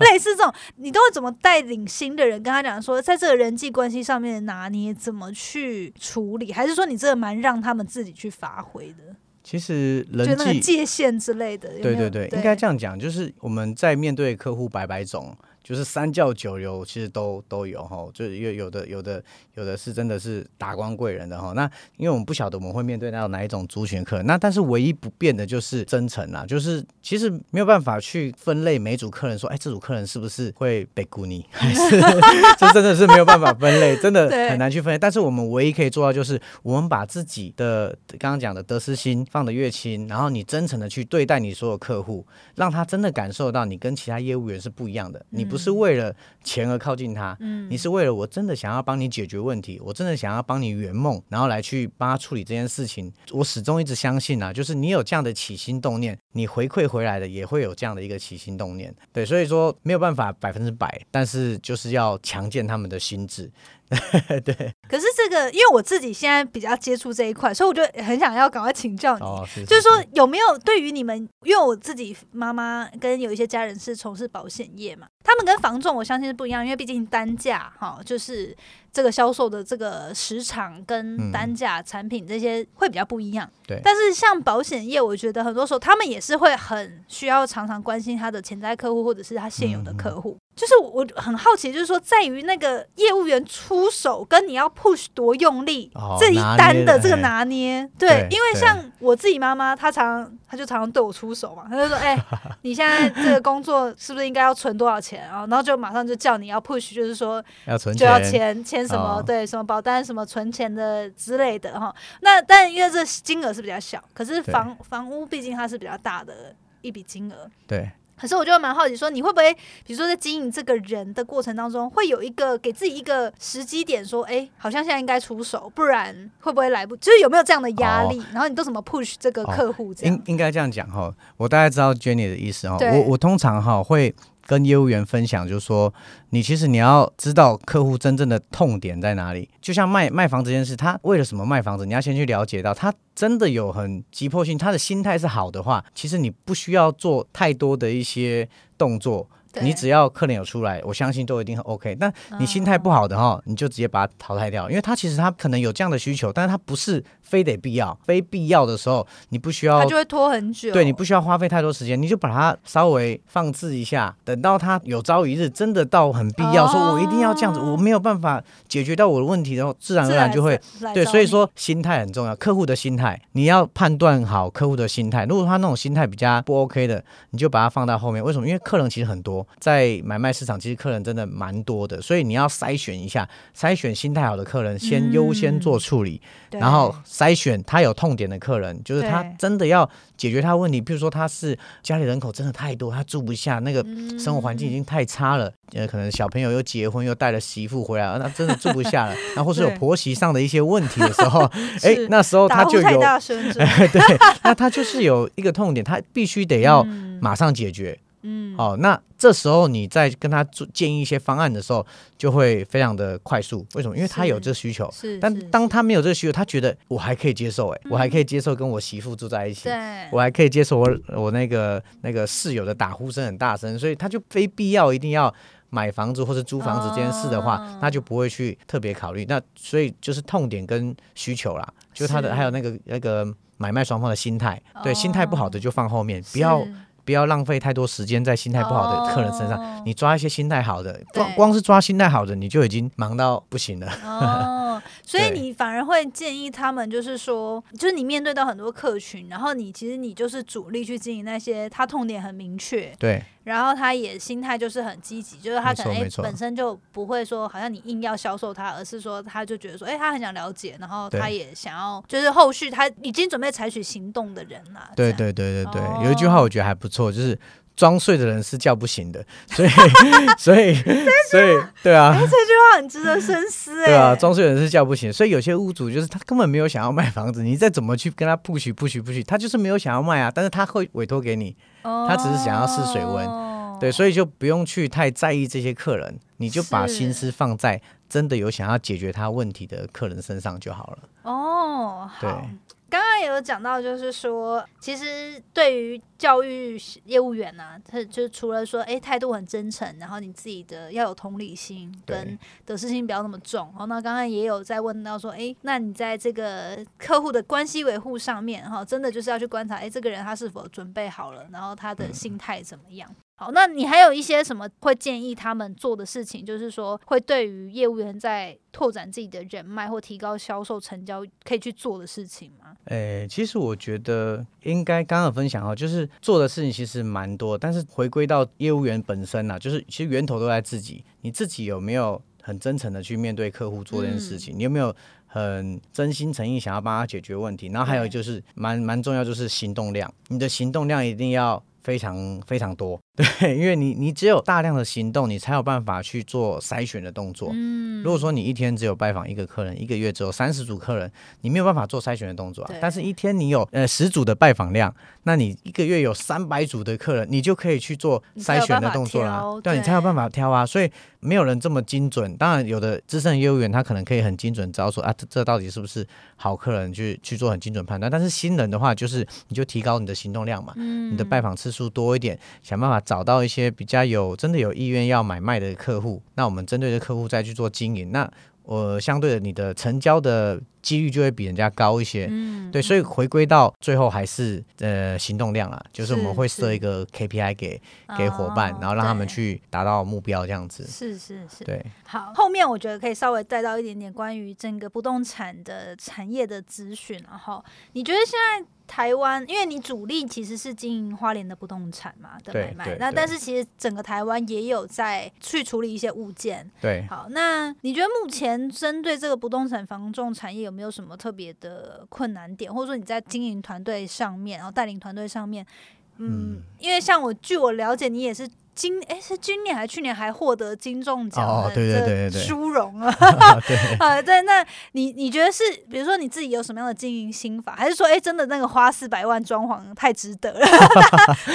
类似这种，你都会怎么带领新的人跟他讲说，在这个人际关系上面的拿捏怎么去处理，还是说你这个蛮让他们自己去发挥的？其实人际就那个界限之类的，有没有？对对对，对，应该这样讲，就是我们在面对客户百百种。就是三教九流其实都都有哈，就是有的有的有的是真的是达官贵人的哈。那因为我们不晓得我们会面对到哪一种族群客人，那但是唯一不变的就是真诚啦、啊，就是其实没有办法去分类每组客人说，哎，这组客人是不是会被孤你，还是这真的是没有办法分类，真的很难去分类。但是我们唯一可以做到就是，我们把自己的刚刚讲的得失心放得越轻，然后你真诚的去对待你所有客户，让他真的感受到你跟其他业务员是不一样的，嗯、你不。不是为了钱而靠近他、嗯、你是为了我真的想要帮你解决问题，我真的想要帮你圆梦，然后来去帮他处理这件事情。我始终一直相信啊，就是你有这样的起心动念，你回馈回来的也会有这样的一个起心动念。对，所以说没有办法百分之百，但是就是要强健他们的心智，对，可是这个因为我自己现在比较接触这一块，所以我就很想要赶快请教你、哦、是是是，就是说有没有对于你们，因为我自己妈妈跟有一些家人是从事保险业嘛，他们跟房仲我相信是不一样，因为毕竟单价、哦、就是这个销售的这个时长跟单价、嗯、产品这些会比较不一样，对，但是像保险业我觉得很多时候他们也是会很需要常常关心他的潜在客户或者是他现有的客户、嗯、就是我很好奇，就是说在于那个业务员出手跟你要 push 多用力、哦、这一单的这个拿捏， 对， 对，因为像我自己妈妈她常她就常常对我出手嘛，她就说哎、欸，你现在这个工作是不是应该要存多少钱、哦、然后就马上就叫你要 push， 就是说要存钱，就要钱钱什么、哦、对，什么保单什么存钱的之类的、哦、那但因为这金额是比较小，可是 房, 房屋毕竟它是比较大的一笔金额，对，可是我就蛮好奇说，你会不会比如说在经营这个人的过程当中，会有一个给自己一个时机点说，哎，好像现在应该出手，不然会不会来不，就是有没有这样的压力、哦、然后你都怎么 push 这个客户这样、哦、应, 应该这样讲、哦、我大概知道 Jenny 的意思、哦、我, 我通常、哦、会跟业务员分享，就是说你其实你要知道客户真正的痛点在哪里，就像 卖, 卖房子这件事，他为了什么卖房子，你要先去了解到他真的有很急迫性，他的心态是好的话，其实你不需要做太多的一些动作，你只要客人有出来，我相信都一定很 OK。 那你心态不好的、哦、你就直接把它淘汰掉，因为他其实他可能有这样的需求，但是他不是非得必要，非必要的时候你不需要，他就会拖很久，对，你不需要花费太多时间，你就把它稍微放置一下，等到他有朝一日真的到很必要、哦、说我一定要这样子，我没有办法解决到我的问题，然后自然而然就会对，所以说心态很重要，客户的心态你要判断好客户的心态，如果他那种心态比较不 OK 的，你就把它放到后面。为什么？因为客人其实很多，在买卖市场其实客人真的蛮多的，所以你要筛选一下，筛选心态好的客人先优先做处理、嗯、然后筛选他有痛点的客人，就是他真的要解决他问题，比如说他是家里人口真的太多，他住不下，那个生活环境已经太差了、嗯呃、可能小朋友又结婚又带了媳妇回来，那真的住不下了然后或是有婆媳上的一些问题的时候哎、欸，那时候他就有打呼太大声对，那他就是有一个痛点，他必须得要马上解决、嗯嗯，哦，那这时候你在跟他建议一些方案的时候，就会非常的快速。为什么？因为他有这需求，但当他没有这需求，他觉得我还可以接受、欸嗯、我还可以接受跟我媳妇住在一起，我还可以接受 我, 我那个那个室友的打呼声很大声，所以他就非必要一定要买房子或是租房子这件事的话、哦、那就不会去特别考虑。那所以就是痛点跟需求啦，就他的还有那个那个买卖双方的心态，对、哦、心态不好的就放后面，不要不要浪费太多时间在心态不好的客人身上、哦、你抓一些心态好的，光光是抓心态好的你就已经忙到不行了、哦、所以你反而会建议他们，就是说就是你面对到很多客群，然后你其实你就是主力去经营那些他痛点很明确，对，然后他也心态就是很积极，就是他可能、欸、本身就不会说好像你硬要销售他，而是说他就觉得说哎、欸，他很想了解，然后他也想要就是后续他已经准备采取行动的人啦。对对对对对、哦，有一句话我觉得还不错，就是装睡的人是叫不醒的，所以所以所以对啊、欸，这句话很值得深思哎、欸。对啊，装睡的人是叫不醒，所以有些屋主就是他根本没有想要卖房子，你再怎么去跟他 push push push， 他就是没有想要卖啊，但是他会委托给你，他只是想要试水温、哦，对，所以就不用去太在意这些客人，你就把心思放在真的有想要解决他问题的客人身上就好了。哦，好，对。刚刚也有讲到，就是说其实对于教育业务员啊，就除了说哎态度很真诚，然后你自己的要有同理心跟得失心不要那么重，然后那刚刚也有在问到说哎，那你在这个客户的关系维护上面、哦、真的就是要去观察哎这个人他是否准备好了，然后他的心态怎么样、嗯好，那你还有一些什么会建议他们做的事情，就是说会对于业务员在拓展自己的人脉或提高销售成交可以去做的事情吗？欸、其实我觉得应该刚刚分享好，就是做的事情其实蛮多，但是回归到业务员本身、啊、就是其实源头都在自己，你自己有没有很真诚的去面对客户做这件事情、嗯、你有没有很真心诚意想要帮他解决问题，然后还有就是蛮蛮重要，就是行动量，你的行动量一定要非常非常多，对，因为你你只有大量的行动，你才有办法去做筛选的动作。嗯，如果说你一天只有拜访一个客人，一个月只有三十组客人，你没有办法做筛选的动作啊。但是一天你有呃十组的拜访量，那你一个月有三百组的客人，你就可以去做筛选的动作啦。对，你才有办法挑啊。所以没有人这么精准。当然，有的资深业务员他可能可以很精准知道说啊，这到底是不是好客人去去做很精准判断。但是新人的话，就是你就提高你的行动量嘛，嗯、你的拜访次数多一点，想办法找到一些比较有真的有意愿要买卖的客户，那我们针对的客户再去做经营，那呃相对的你的成交的几率就会比人家高一些。嗯，对，所以回归到最后还是呃行动量啦，就是我们会设一个 K P I 给给伙伴，哦，然后让他们去达到目标这样子。是是是，对。好，后面我觉得可以稍微带到一点点关于整个不动产的产业的资讯，然后你觉得现在台湾，因为你主力其实是经营花莲的不动产嘛的买卖，那但是其实整个台湾也有在去处理一些物件。对，好，那你觉得目前针对这个不动产房仲产业有没有什么特别的困难点，或者说你在经营团队上面，然后带领团队上面，嗯，嗯因为像我据我了解，你也是。今哎是今年还去年还获得金钟奖的这殊荣啊！啊，对，那你你觉得是，比如说你自己有什么样的经营心法，还是说哎真的那个花四百万装潢太值得了，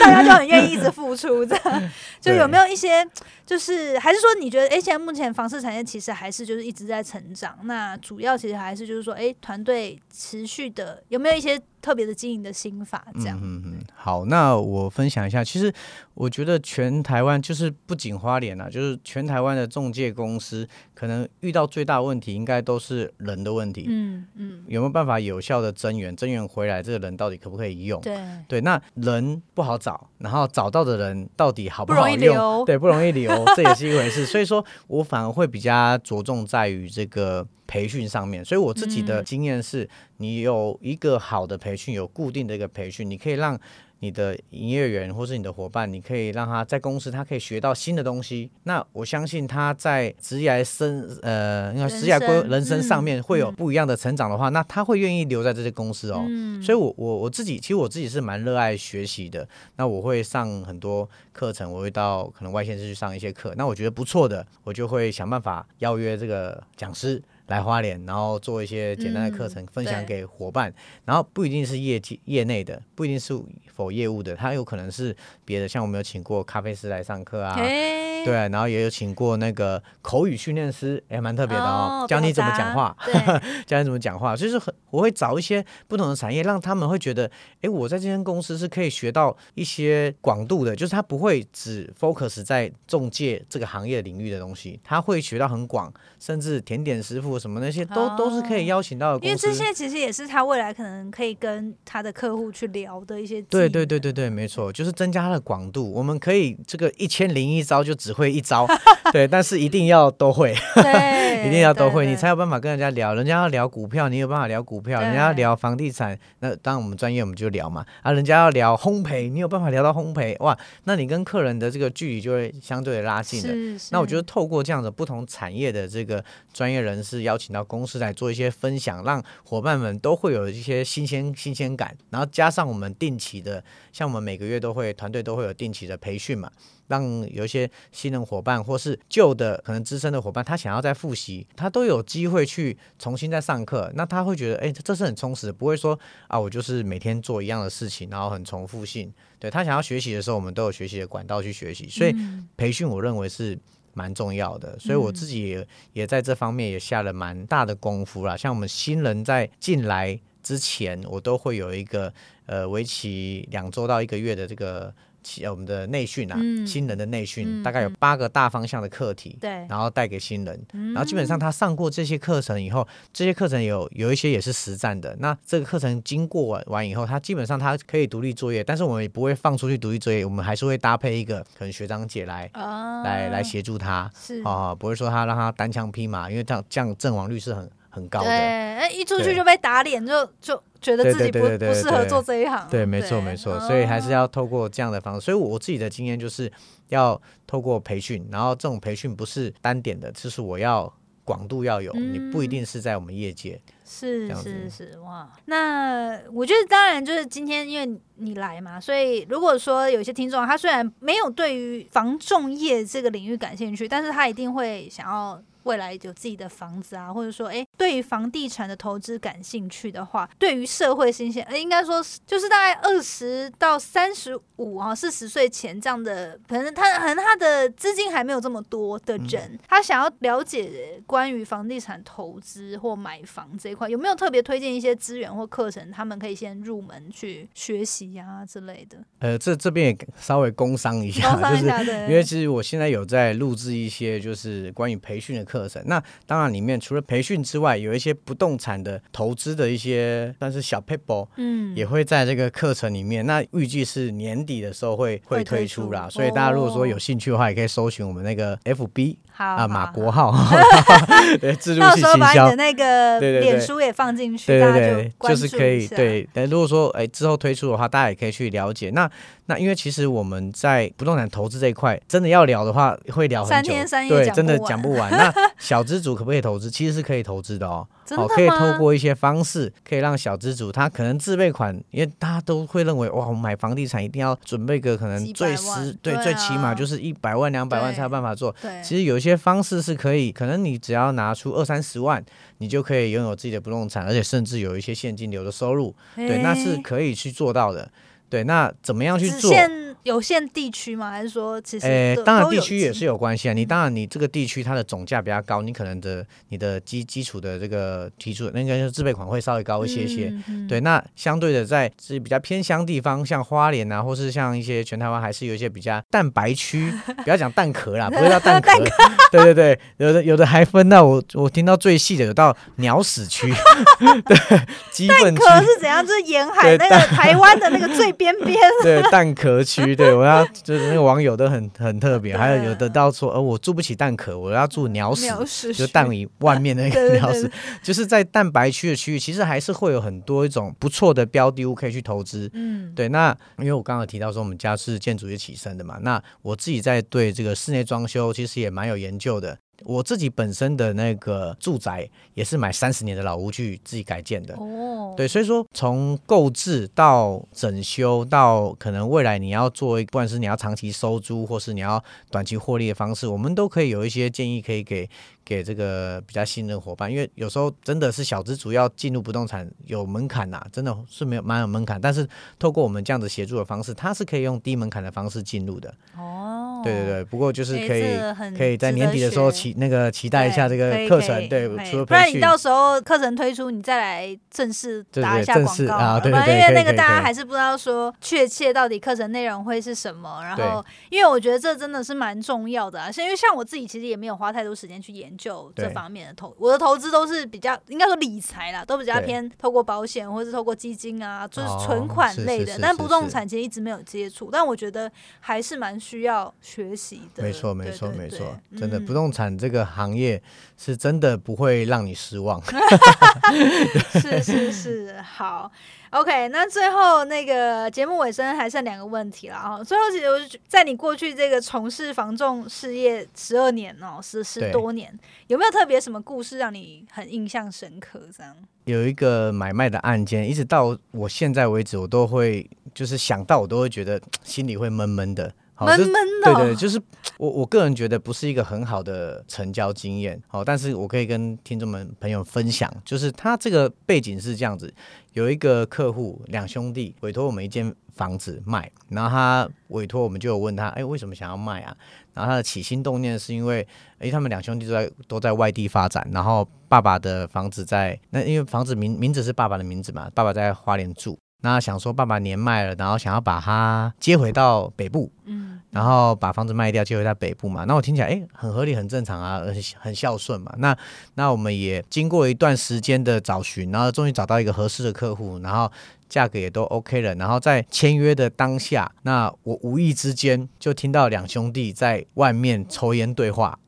大家就很愿意一直付出这样？就有没有一些就是还是说你觉得哎现在目前房市产业其实还是就是一直在成长，那主要其实还是就是说哎团队持续的有没有一些特别的经营的心法这样？嗯嗯，好，那我分享一下，其实我觉得全台湾就是不仅花莲啊，就是全台湾的仲介公司可能遇到最大的问题应该都是人的问题。嗯嗯，有没有办法有效的增援增援回来，这个人到底可不可以用？对对，那人不好找，然后找到的人到底好不好用，不容易留，对，不容易留这也是一回事。所以说我反而会比较着重在于这个培训上面，所以我自己的经验是，嗯，你有一个好的培训，有固定的一个培训，你可以让你的营业员或是你的伙伴，你可以让他在公司他可以学到新的东西，那我相信他在职业生呃职业人生上面会有不一样的成长的话，嗯，那他会愿意留在这些公司哦。嗯，所以我我我自己其实我自己是蛮热爱学习的，那我会上很多课程，我会到可能外县市去上一些课，那我觉得不错的，我就会想办法邀约这个讲师来花莲，然后做一些简单的课程，嗯，分享给伙伴，然后不一定是 业, 业内的，不一定是否业务的，他有可能是别的，像我们有请过咖啡师来上课啊，欸，对，然后也有请过那个口语训练师，哎，蛮特别的哦，哦教你怎么讲话，教你怎么讲话，就是我会找一些不同的产业，让他们会觉得，哎，我在这间公司是可以学到一些广度的，就是他不会只 focus 在仲介这个行业领域的东西，他会学到很广，甚至甜点师傅。什么那些 都,、哦、都是可以邀请到的公司，因为这些其实也是他未来可能可以跟他的客户去聊的一些技能。对对对对对，没错，就是增加他的广度。我们可以这个一千零一招就只会一招，对，但是一定要都会，一定要都会，你才有办法跟人家聊。人家要聊股票，你有办法聊股票；人家要聊房地产，那当然我们专业我们就聊嘛。啊，人家要聊烘焙，你有办法聊到烘焙，哇，那你跟客人的这个距离就会相对的拉近了。是是，那我觉得透过这样的不同产业的这个专业人士。邀请到公司来做一些分享，让伙伴们都会有一些新鲜新鲜感，然后加上我们定期的，像我们每个月都会团队都会有定期的培训嘛，让有一些新人伙伴或是旧的可能资深的伙伴，他想要再复习，他都有机会去重新再上课，那他会觉得哎，这是很充实的，不会说啊我就是每天做一样的事情，然后很重复性，对，他想要学习的时候，我们都有学习的管道去学习，所以培训我认为是蛮重要的，所以我自己 也,、嗯、也在这方面也下了蛮大的功夫啦。像我们新人在进来之前，我都会有一个呃，为期两周到一个月的这个我们的内训啊，嗯，新人的内训，嗯，大概有八个大方向的课题，嗯，然后带给新人，嗯，然后基本上他上过这些课程以后，这些课程有有一些也是实战的，那这个课程经过完以后，他基本上他可以独立作业，但是我们也不会放出去独立作业，我们还是会搭配一个可能学长姐来，哦，来来协助他，是啊，呃，不会说他让他单枪匹马，因为这样这样阵亡率是很很高的，对，一出去就被打脸，就就觉得自己 不, 对对对对对对不适合做这一行，对，没错没错，所以还是要透过这样的方式，哦，所以我自己的经验就是要透过培训，然后这种培训不是单点的，就是我要广度要有、嗯、你不一定是在我们业界，是是是。哇，那我觉得当然就是今天因为你来嘛，所以如果说有些听众他虽然没有对于房仲业这个领域感兴趣，但是他一定会想要未来有自己的房子啊，或者说哎，对于房地产的投资感兴趣的话，对于社会新鲜，应该说就是大概二十到三十五啊，四十岁前这样的，可能他可能他的资金还没有这么多的人、嗯，他想要了解关于房地产投资或买房这一块，有没有特别推荐一些资源或课程，他们可以先入门去学习啊之类的？呃，这这边也稍微工商一下，工商一下，就是因为其实我现在有在录制一些就是关于培训的课程。那当然里面除了培训之外，有一些不动产的投资的一些但是小 paper、嗯、也会在这个课程里面，那预计是年底的时候 会, 会推出啦，所以大家如果说有兴趣的话，也可以搜寻我们那个 F B 啊马国浩对，自助性行销，到时候把你的那个脸书也放进去，对对对，大家就关注一下，就是可以，对，但如果说哎之后推出的话，大家也可以去了解。那那因为其实我们在不动产投资这一块真的要聊的话会聊很久，三天三夜讲不完，对，真的讲不完那小资主可不可以投资？其实是可以投资的哦，真的吗？哦，可以透过一些方式可以让小资主他可能自备款，因为大家都会认为哇，我买房地产一定要准备个可能最十对、啊、最起码就是一百万两百万才有办法做，其实有一些方式是可以，可能你只要拿出二三十万你就可以拥有自己的不动产，而且甚至有一些现金流的收入，对，那是可以去做到的。对，那怎么样去做？有限地区吗？还是说其实、欸、当然地区也是有关系啊。你当然你这个地区它的总价比较高，你可能的你的 基, 基础的这个提出那个自备款会稍微高一些些、嗯嗯、对，那相对的在是比较偏乡地方，像花莲啊，或是像一些全台湾还是有一些比较蛋白区不要讲蛋壳啦不会叫蛋壳对对对，有 的, 有的还分到我我听到最细的有到鸟屎区对，基本蛋壳是怎样，就是沿海那个台湾的那个最边边对蛋壳区对，我要就是那个网友都很很特别，还有有的到说，呃，我住不起蛋壳，我要住鸟屎，鸟屎就蛋里外面的那个鸟屎，对对对，就是在蛋白区的区域，其实还是会有很多一种不错的标的物可以去投资。嗯，对。那因为我刚刚提到说，我们家是建筑业起身的嘛，那我自己在对这个室内装修其实也蛮有研究的。我自己本身的那个住宅也是买三十年的老屋去自己改建的、哦、对，所以说从购置到整修到可能未来你要做一，不管是你要长期收租或是你要短期获利的方式，我们都可以有一些建议可以给给这个比较信任伙伴，因为有时候真的是小资主要进入不动产有门槛啊，真的是没有蛮有门槛，但是透过我们这样子协助的方式，它是可以用低门槛的方式进入的。哦，对对对，不过就是可以可以在年底的时候期那个期待一下这个课程，对，除了培训，不然你到时候课程推出，你再来正式打一下广告啊，对对对，因为那个大家还是不知道说确切到底课程内容会是什么，然后因为我觉得这真的是蛮重要的啊，因为像我自己其实也没有花太多时间去研究。研究这方面的投，我的投资都是比较应该说理财啦，都比较偏透过保险或是透过基金啊，就是存款类的。哦、是是是是是，但不动产其实一直没有接触，但我觉得还是蛮需要学习的。没错，没错，没错，真的、嗯、不动产这个行业是真的不会让你失望。是是是，好。OK， 那最后那个节目尾声还剩两个问题了啊。最后其实我在你过去这个从事房仲事业十二年哦，十十多年，有没有特别什么故事让你很印象深刻？这样有一个买卖的案件，一直到我现在为止，我都会就是想到我都会觉得心里会闷闷的。闷闷的、哦，对对，就是我我个人觉得不是一个很好的成交经验，好，但是我可以跟听众们朋友分享，就是他这个背景是这样子，有一个客户两兄弟委托我们一间房子卖，然后他委托我们就有问他，哎，为什么想要卖啊？然后他的起心动念是因为，哎，他们两兄弟都在都在外地发展，然后爸爸的房子在那，因为房子名名字是爸爸的名字嘛，爸爸在花莲住。那想说爸爸年迈了，然后想要把他接回到北部，嗯，然后把房子卖掉接回到北部嘛。那我听起来哎，很合理很正常啊，很孝顺嘛。那那我们也经过一段时间的找寻，然后终于找到一个合适的客户，然后价格也都 OK 了。然后在签约的当下，那我无意之间就听到两兄弟在外面抽烟对话。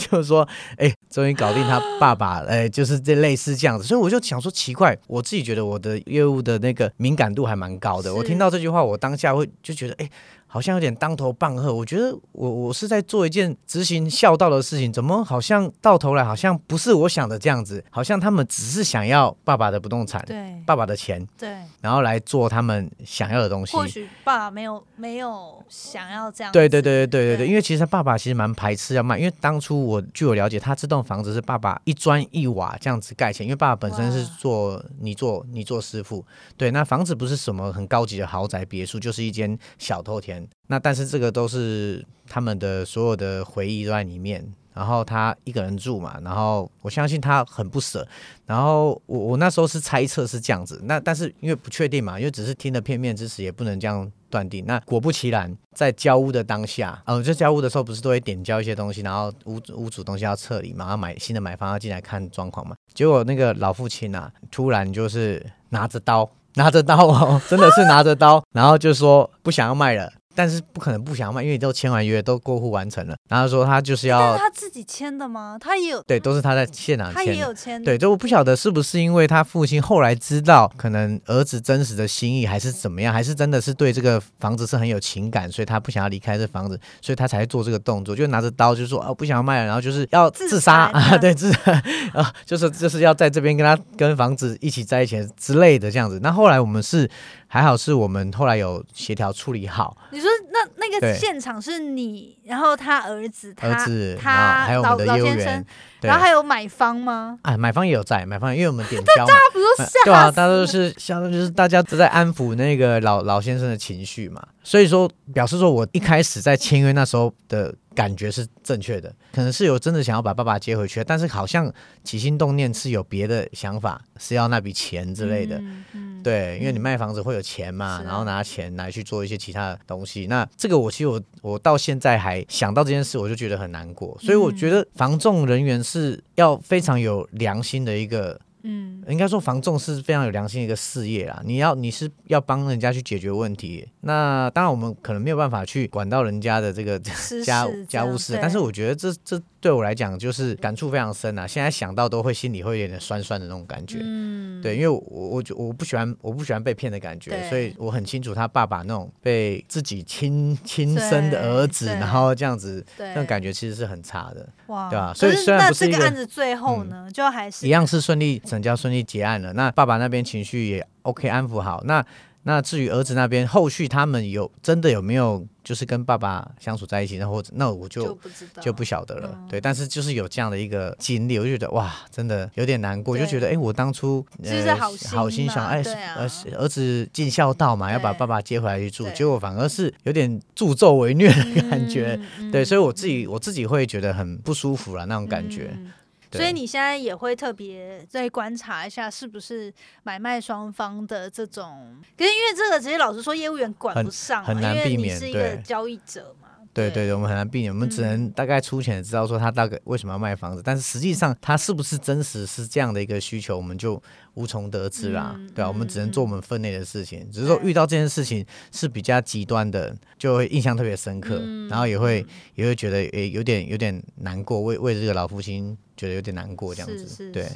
就是说哎，终于搞定他爸爸哎，就是这类似这样子，所以我就想说奇怪，我自己觉得我的业务的那个敏感度还蛮高的，我听到这句话我当下会就觉得哎，好像有点当头棒喝，我觉得 我, 我是在做一件执行孝道的事情，怎么好像到头来好像不是我想的这样子，好像他们只是想要爸爸的不动产，对，爸爸的钱，对，然后来做他们想要的东西。或许爸爸没有没有想要这样子，对对对对对 对, 对，因为其实爸爸其实蛮排斥要卖，因为当初我据我了解，他这栋房子是爸爸一砖一瓦这样子盖起来，因为爸爸本身是做泥做泥做师傅，对，那房子不是什么很高级的豪宅别墅，就是一间小透天。那但是这个都是他们的所有的回忆都在里面，然后他一个人住嘛，然后我相信他很不舍，然后 我, 我那时候是猜测是这样子，那但是因为不确定嘛，因为只是听了片面之词，也不能这样断定。那果不其然，在交屋的当下，呃，就交屋的时候不是都会点交一些东西，然后 屋, 屋主东西要撤离嘛，然后买新的买方要进来看状况嘛，结果那个老父亲啊，突然就是拿着刀，拿着刀哦，真的是拿着刀，然后就说不想要卖了。但是不可能不想卖，因为都签完约，都过户完成了。然后说他就是要，但是他自己签的吗？他也有，对，都是他在现场签的，他也有签的。对，就我不晓得是不是因为他父亲后来知道可能儿子真实的心意，还是怎么样，还是真的是对这个房子是很有情感，所以他不想要离开这房子，所以他才做这个动作，就拿着刀就说哦不想要卖了，然后就是要自杀啊，对，自杀啊，就是就是要在这边跟他跟房子一起在一起之类的这样子。那后来我们是。还好是我们后来有协调处理好。你说那那个现场是你，然后他儿子，他儿子，他还有我们的业务员，然后还有买方吗？啊，买方也有在，买方因为我们点交嘛，大家不都吓死了？对啊，大家都是相当就是大家都在安抚那个老老先生的情绪嘛，所以说表示说我一开始在签约那时候的。感觉是正确的，可能是有真的想要把爸爸接回去，但是好像起心动念是有别的想法，是要那笔钱之类的、嗯嗯、对，因为你卖房子会有钱嘛，然后拿钱来去做一些其他的东西。那这个我其实 我, 我到现在还想到这件事，我就觉得很难过，所以我觉得房仲人员是要非常有良心的一个嗯，应该说房仲是非常有良心的一个事业啦，你要你是要帮人家去解决问题，那当然我们可能没有办法去管到人家的这个家家务事，但是我觉得这这对我来讲就是感触非常深啊，现在想到都会心里会有点酸酸的那种感觉、嗯、对，因为 我, 我, 我不喜欢我不喜欢被骗的感觉，所以我很清楚他爸爸那种被自己 亲, 亲生的儿子然后这样子那种感觉其实是很差的，哇，对吧？所以虽然不是一个，可是那这个案子最后呢、嗯、就还是一样是顺利成交，顺利结案了，那爸爸那边情绪也 OK 安抚好，那那至于儿子那边后续他们有真的有没有就是跟爸爸相处在一起，那或者那我就就 不, 就不晓得了、嗯、对，但是就是有这样的一个经历，我就觉得哇真的有点难过，就觉得哎、欸，我当初、呃、就是好心好心想哎、欸啊、儿子尽孝道嘛，要把爸爸接回来去住，结果反而是有点助纣为虐的感觉、嗯、对，所以我自己我自己会觉得很不舒服啦那种感觉、嗯，所以你现在也会特别再观察一下是不是买卖双方的这种，可是因为这个其实老实说业务员管不上、啊、很, 很难避免，因为你是一个交易者嘛，对对 对, 对，我们很难避免，我们只能大概粗浅的知道说他大概为什么要卖房子、嗯、但是实际上他是不是真实是这样的一个需求我们就无从得知啦、嗯、对啊，我们只能做我们分内的事情、嗯、只是说遇到这件事情是比较极端的就会印象特别深刻、嗯、然后也会也会觉得、欸、有点有点难过， 为, 为这个老父亲觉得有点难过这样子，是是是是，对，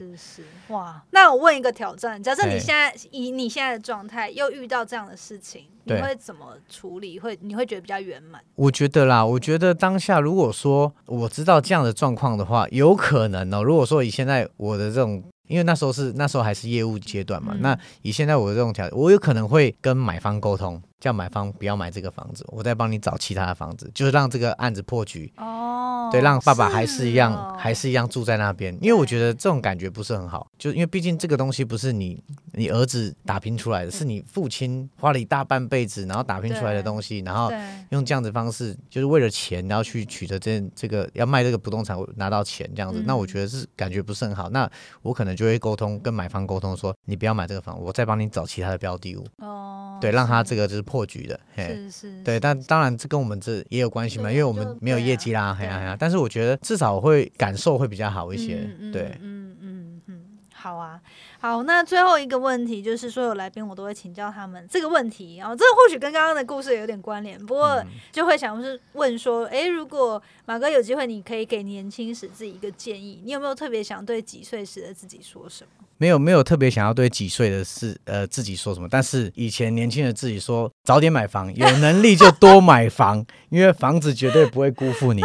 哇，那我问一个挑战，假设你现在以你现在的状态又遇到这样的事情，你会怎么处理？会你会觉得比较圆满？我觉得啦，我觉得当下如果说我知道这样的状况的话，有可能哦、喔。如果说以现在我的这种，因为那时候是那时候还是业务阶段嘛、嗯、那以现在我的这种条件，我有可能会跟买方沟通，叫买方不要买这个房子，我再帮你找其他的房子，就是让这个案子破局哦，对，让爸爸还是一样是、哦、还是一样住在那边，因为我觉得这种感觉不是很好，就因为毕竟这个东西不是你你儿子打拼出来的，是你父亲花了一大半辈子然后打拼出来的东西，然后用这样的方式就是为了钱然后去取得这这个要卖这个不动产拿到钱这样子、嗯、那我觉得是感觉不是很好，那我可能就会沟通跟买方沟通说你不要买这个房，我再帮你找其他的标的物、哦、对，让他这个就是破局的，是是，对，但当然这跟我们这也有关系嘛，因为我们没有业绩啦、啊啊啊、但是我觉得至少会感受会比较好一些、嗯嗯、对，嗯嗯嗯，好啊，好，那最后一个问题就是所有来宾我都会请教他们这个问题、哦、这个或许跟刚刚的故事有点关联，不过就会想是问说、嗯、如果马哥有机会你可以给年轻时自己一个建议，你有没有特别想对几岁时的自己说什么？没有没有特别想要对几岁的事呃自己说什么，但是以前年轻的自己说早点买房，有能力就多买房，因为房子绝对不会辜负你，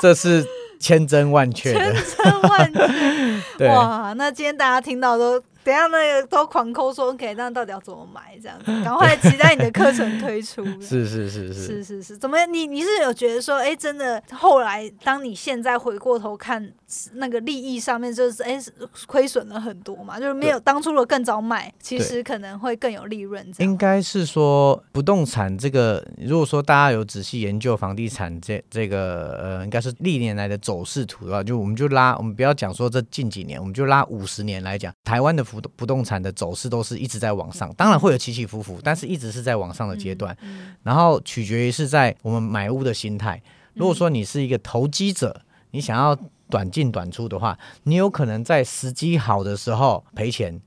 这是千真万确的，千真万确。对，哇，那今天大家听到都等一下那个都狂抠说 OK， 那到底要怎么买这样子？赶快期待你的课程推出。是是是是是是是，怎么你你是有觉得说，哎、欸，真的后来当你现在回过头看那个利益上面，就是哎亏损了很多嘛，就是没有当初如果更早买，其实可能会更有利润。应该是说不动产这个，如果说大家有仔细研究房地产这这个呃，应该是历年来的走势图的话，就我们就拉，我们不要讲说这近几年，我们就拉五十年来讲，台湾的不动产的走势都是一直在往上，当然会有起起伏伏，但是一直是在往上的阶段、嗯嗯、然后取决于是在我们买屋的心态。如果说你是一个投机者，你想要短进短出的话，你有可能在时机好的时候赔钱，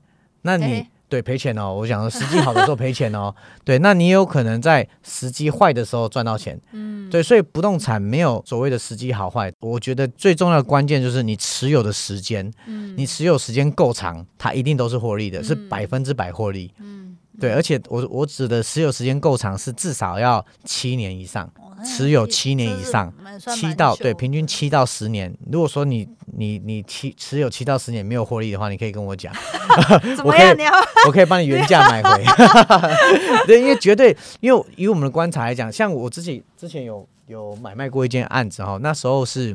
那你、欸、对赔钱哦，我想时机好的时候赔钱哦对，那你有可能在时机坏的时候赚到钱、嗯、对，所以不动产没有所谓的时机好坏，我觉得最重要的关键就是你持有的时间、嗯、你持有时间够长，它一定都是获利的、嗯、是百分之百获利、嗯、对，而且 我, 我指的持有时间够长是至少要七年以上，持有七年以上，七到对，平均七到十年。如果说你你你七持有七到十年没有获利的话，你可以跟我讲，怎么样？我可以帮你原价买回。对，因为绝对，因为以我们的观察来讲，像我自己之前有有买卖过一件案子哈，那时候是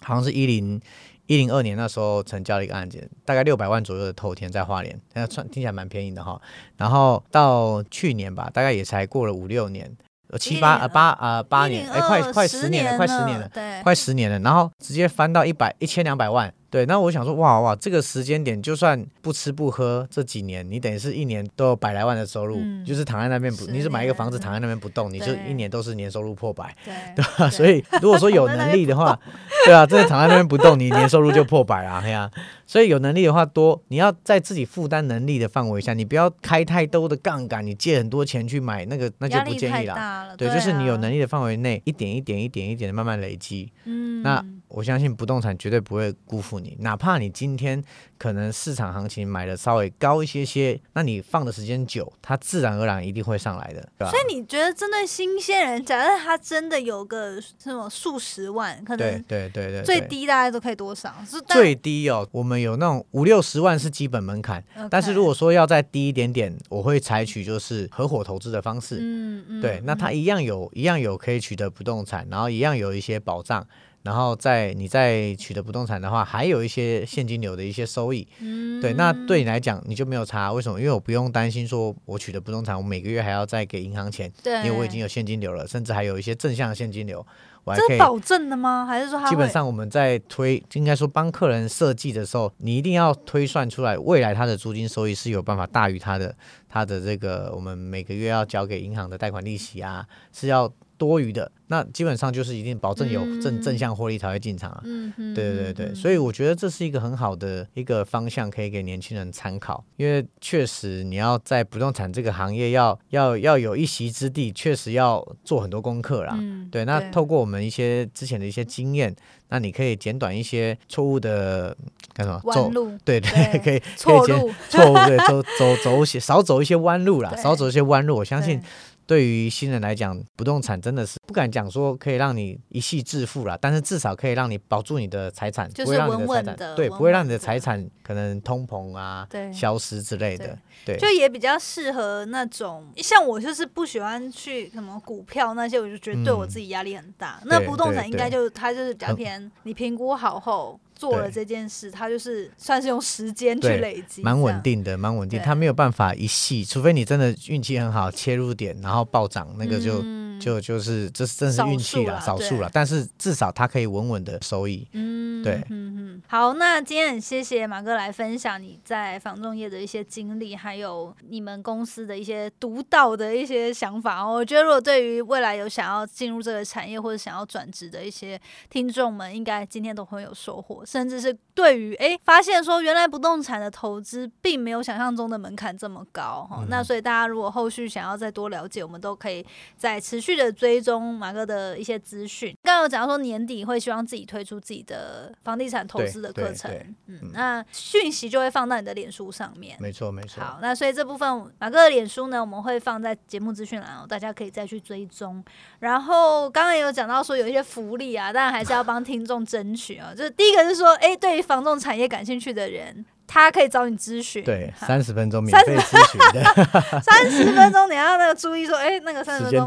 好像是一零一零二年那时候成交了一个案件，大概六百万左右的透天在花莲，那听起来蛮便宜的哈。然后到去年吧，大概也才过了五六年。七八呃八呃八年，哎，快快十年了，快十年了，快十年了，然后直接翻到一百一千两百万，对，那我想说，哇哇，这个时间点，就算不吃不喝，这几年你等于是一年都有百来万的收入，嗯、就是躺在那边不，你是买一个房子躺在那边不动，你就一年都是年收入破百，对，对吧？所以如果说有能力的话，对啊，真的躺在那边不动，你年收入就破百啦，哎呀、啊，所以有能力的话多，你要在自己负担能力的范围下，你不要开太多的杠杆，你借很多钱去买那个，那就不建议啦。对，就是你有能力的范围内，一点一点一点一点的慢慢累积。嗯，那我相信不动产绝对不会辜负你，哪怕你今天可能市场行情买的稍微高一些些，那你放的时间久，它自然而然一定会上来的，对吧？所以你觉得针对新鲜人，假设他真的有个什么数十万，可能对对对对，最低大概都可以多少？最低哦，我们有那种五六十万是基本门槛， okay. 但是如果说要再低一点点，我会采取就是合伙投资的方式。嗯嗯，对，那他一样有一样有可以取得不动产，然后一样有一些保障。然后在你在取得不动产的话，还有一些现金流的一些收益、嗯、对，那对你来讲你就没有差，为什么？因为我不用担心说我取得不动产我每个月还要再给银行钱，因为我已经有现金流了，甚至还有一些正向的现金流。我还可以，这是保证的吗？还是说它基本上我们在推，应该说帮客人设计的时候，你一定要推算出来未来他的租金收益是有办法大于他的他的这个我们每个月要交给银行的贷款利息啊，是要多余的，那基本上就是一定保证有正、嗯、正向获利才会进场啊、嗯、对对对，所以我觉得这是一个很好的一个方向，可以给年轻人参考，因为确实你要在不动产这个行业要要要有一席之地，确实要做很多功课啦、嗯、对，那透过我们一些之前的一些经验，那你可以简短一些错误的干什么弯路，对对，对可以错路错误对走走走少走一些弯路啦，少走一些弯路，我相信。对于新人来讲，不动产真的是不敢讲说可以让你一夕致富啦，但是至少可以让你保住你的财产，就是稳稳的，对，不会让你的财产可能通膨啊消失之类的，对，就也比较适合那种像我就是不喜欢去什么股票那些，我就觉得对我自己压力很大、嗯、那不动产应该就它就是比较偏你评估好后做了这件事，它就是算是用时间去累积，蛮稳定的，蛮稳定，它没有办法一夕，除非你真的运气很好切入点然后暴涨，那个就、嗯、就就是这真是运气啦，少数啦，但是至少它可以稳稳的收益。嗯，对，嗯嗯，好，那今天很谢谢马哥来分享你在房仲业的一些经历，还有你们公司的一些独到的一些想法。我觉得如果对于未来有想要进入这个产业或者想要转职的一些听众们，应该今天都会有收获，甚至是对于哎发现说原来不动产的投资并没有想象中的门槛这么高、嗯、那所以大家如果后续想要再多了解，我们都可以再持续的追踪马哥的一些资讯。刚刚有讲说年底会希望自己推出自己的房地产投资的课程，嗯，那讯息就会放到你的脸书上面，没错没错。好，那所以这部分马哥的脸书呢，我们会放在节目资讯栏哦，大家可以再去追踪。然后刚刚也有讲到说有一些福利啊，当然还是要帮听众争取哦。就是第一个是说，哎，对于房仲产业感兴趣的人，他可以找你咨询，对，三十分钟免费咨询的，三十分钟你要那个注意说，哎、欸，那个三十分钟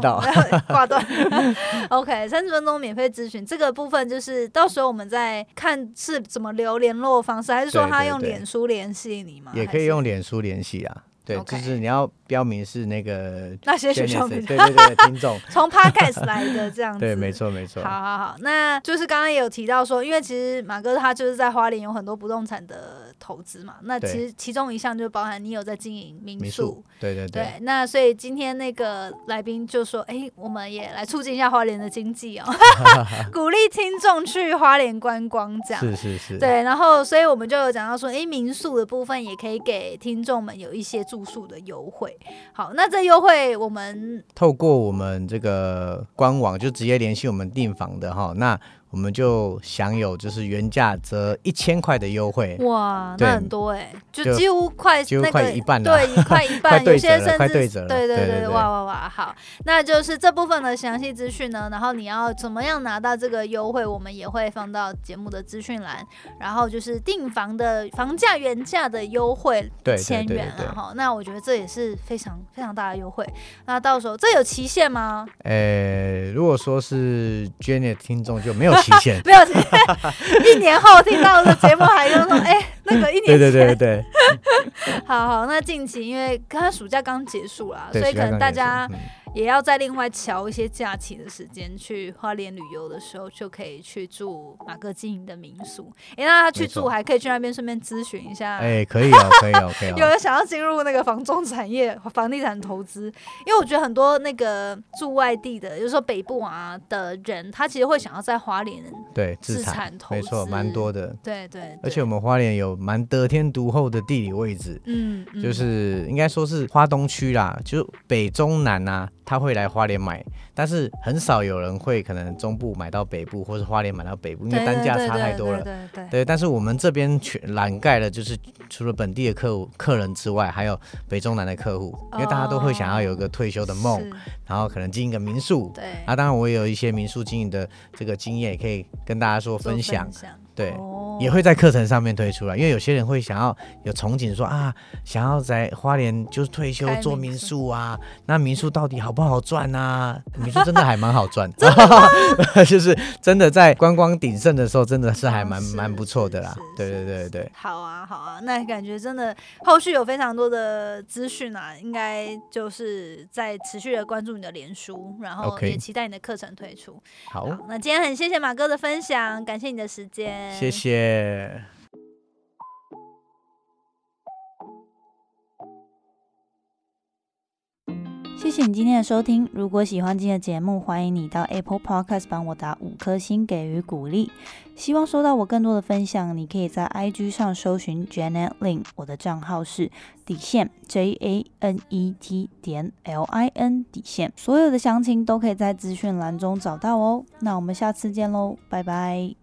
挂断。OK， 三十分钟免费咨询这个部分，就是到时候我们再看是怎么留联络方式，还是说他用脸书联系你吗？也可以用脸书联系啊。对， okay. 就是你要标明是那个那些学校名，对对对，听众从 podcast 来的这样子，对，没错没错。好好好，那就是刚刚也有提到说，因为其实马哥他就是在花莲有很多不动产的投资嘛，那其实其中一项就包含你有在经营民宿，民宿对对 对, 对。那所以今天那个来宾就说，哎，我们也来促进一下花莲的经济哦，鼓励听众去花莲观光这样，是是是，对。然后所以我们就有讲到说，哎，民宿的部分也可以给听众们有一些助。住宿的优惠。好，那这优惠我们透过我们这个官网就直接联系我们订房的哈，那我们就享有就是原价折一千块的优惠。哇，那很多哎、欸，就几乎快那个快一半了，对，快一半，有些甚至快对折了，对对 对, 对，哇哇哇，好，那就是这部分的详细资讯呢，然后你要怎么样拿到这个优惠，我们也会放到节目的资讯栏，然后就是订房的房价原价的优惠千元了哈，那我觉得这也是非常非常大的优惠。那到时候这有期限吗？呃，如果说是 Janet 听众就没有。期限没有期限，一年后听到的节目还用说，哎、欸，那个一年前，对对对对，好好，那近期因为刚暑假刚结束啦，所以可能大家也要再另外瞧一些假期的时间，去花莲旅游的时候就可以去住马哥经营的民宿。哎、欸，那他去住还可以去那边顺便咨询一下，哎、欸，可以哦，可以哦，可以哦。有人想要进入那个房仲产业、房地产投资，因为我觉得很多那个住外地的，就是说北部啊的人，他其实会想要在花莲。对，资产投资没错，蛮多的。对 对, 对，而且我们花莲有蛮得天独厚的地理位置，嗯，嗯就是应该说是花东区啦，就是北中南啊，他会来花莲买，但是很少有人会可能中部买到北部，或是花莲买到北部，因为单价差太多了。对对 对, 对, 对, 对, 对, 对，但是我们这边涵盖了，就是除了本地的客户客人之外，还有北中南的客户，因为大家都会想要有一个退休的梦，哦、然后可能经营个民宿。对啊，当然我也有一些民宿经营的这个经验。可以跟大家说分享，对、哦，也会在课程上面推出来，因为有些人会想要有憧憬说啊，想要在花莲就是退休做民宿啊，那民宿到底好不好赚啊？民宿真的还蛮好赚，就是真的在观光鼎盛的时候，真的是还蛮蛮、哦、不错的啦。对对对对，好啊好啊，那感觉真的后续有非常多的资讯啊，应该就是在持续的关注你的脸书，然后也期待你的课程推出。Okay. 好，那今天很谢谢马哥的分享，感谢你的时间，谢谢。谢谢你今天的收听，如果喜欢今天的节目，欢迎你到 Apple Podcast 帮我打五颗星给予鼓励。希望收到我更多的分享，你可以在 I G 上搜寻 Janet Lin， 我的账号是底线 J A N E T 点 L I N 底线，所有的详情都可以在资讯栏中找到哦。那我们下次见喽，拜拜。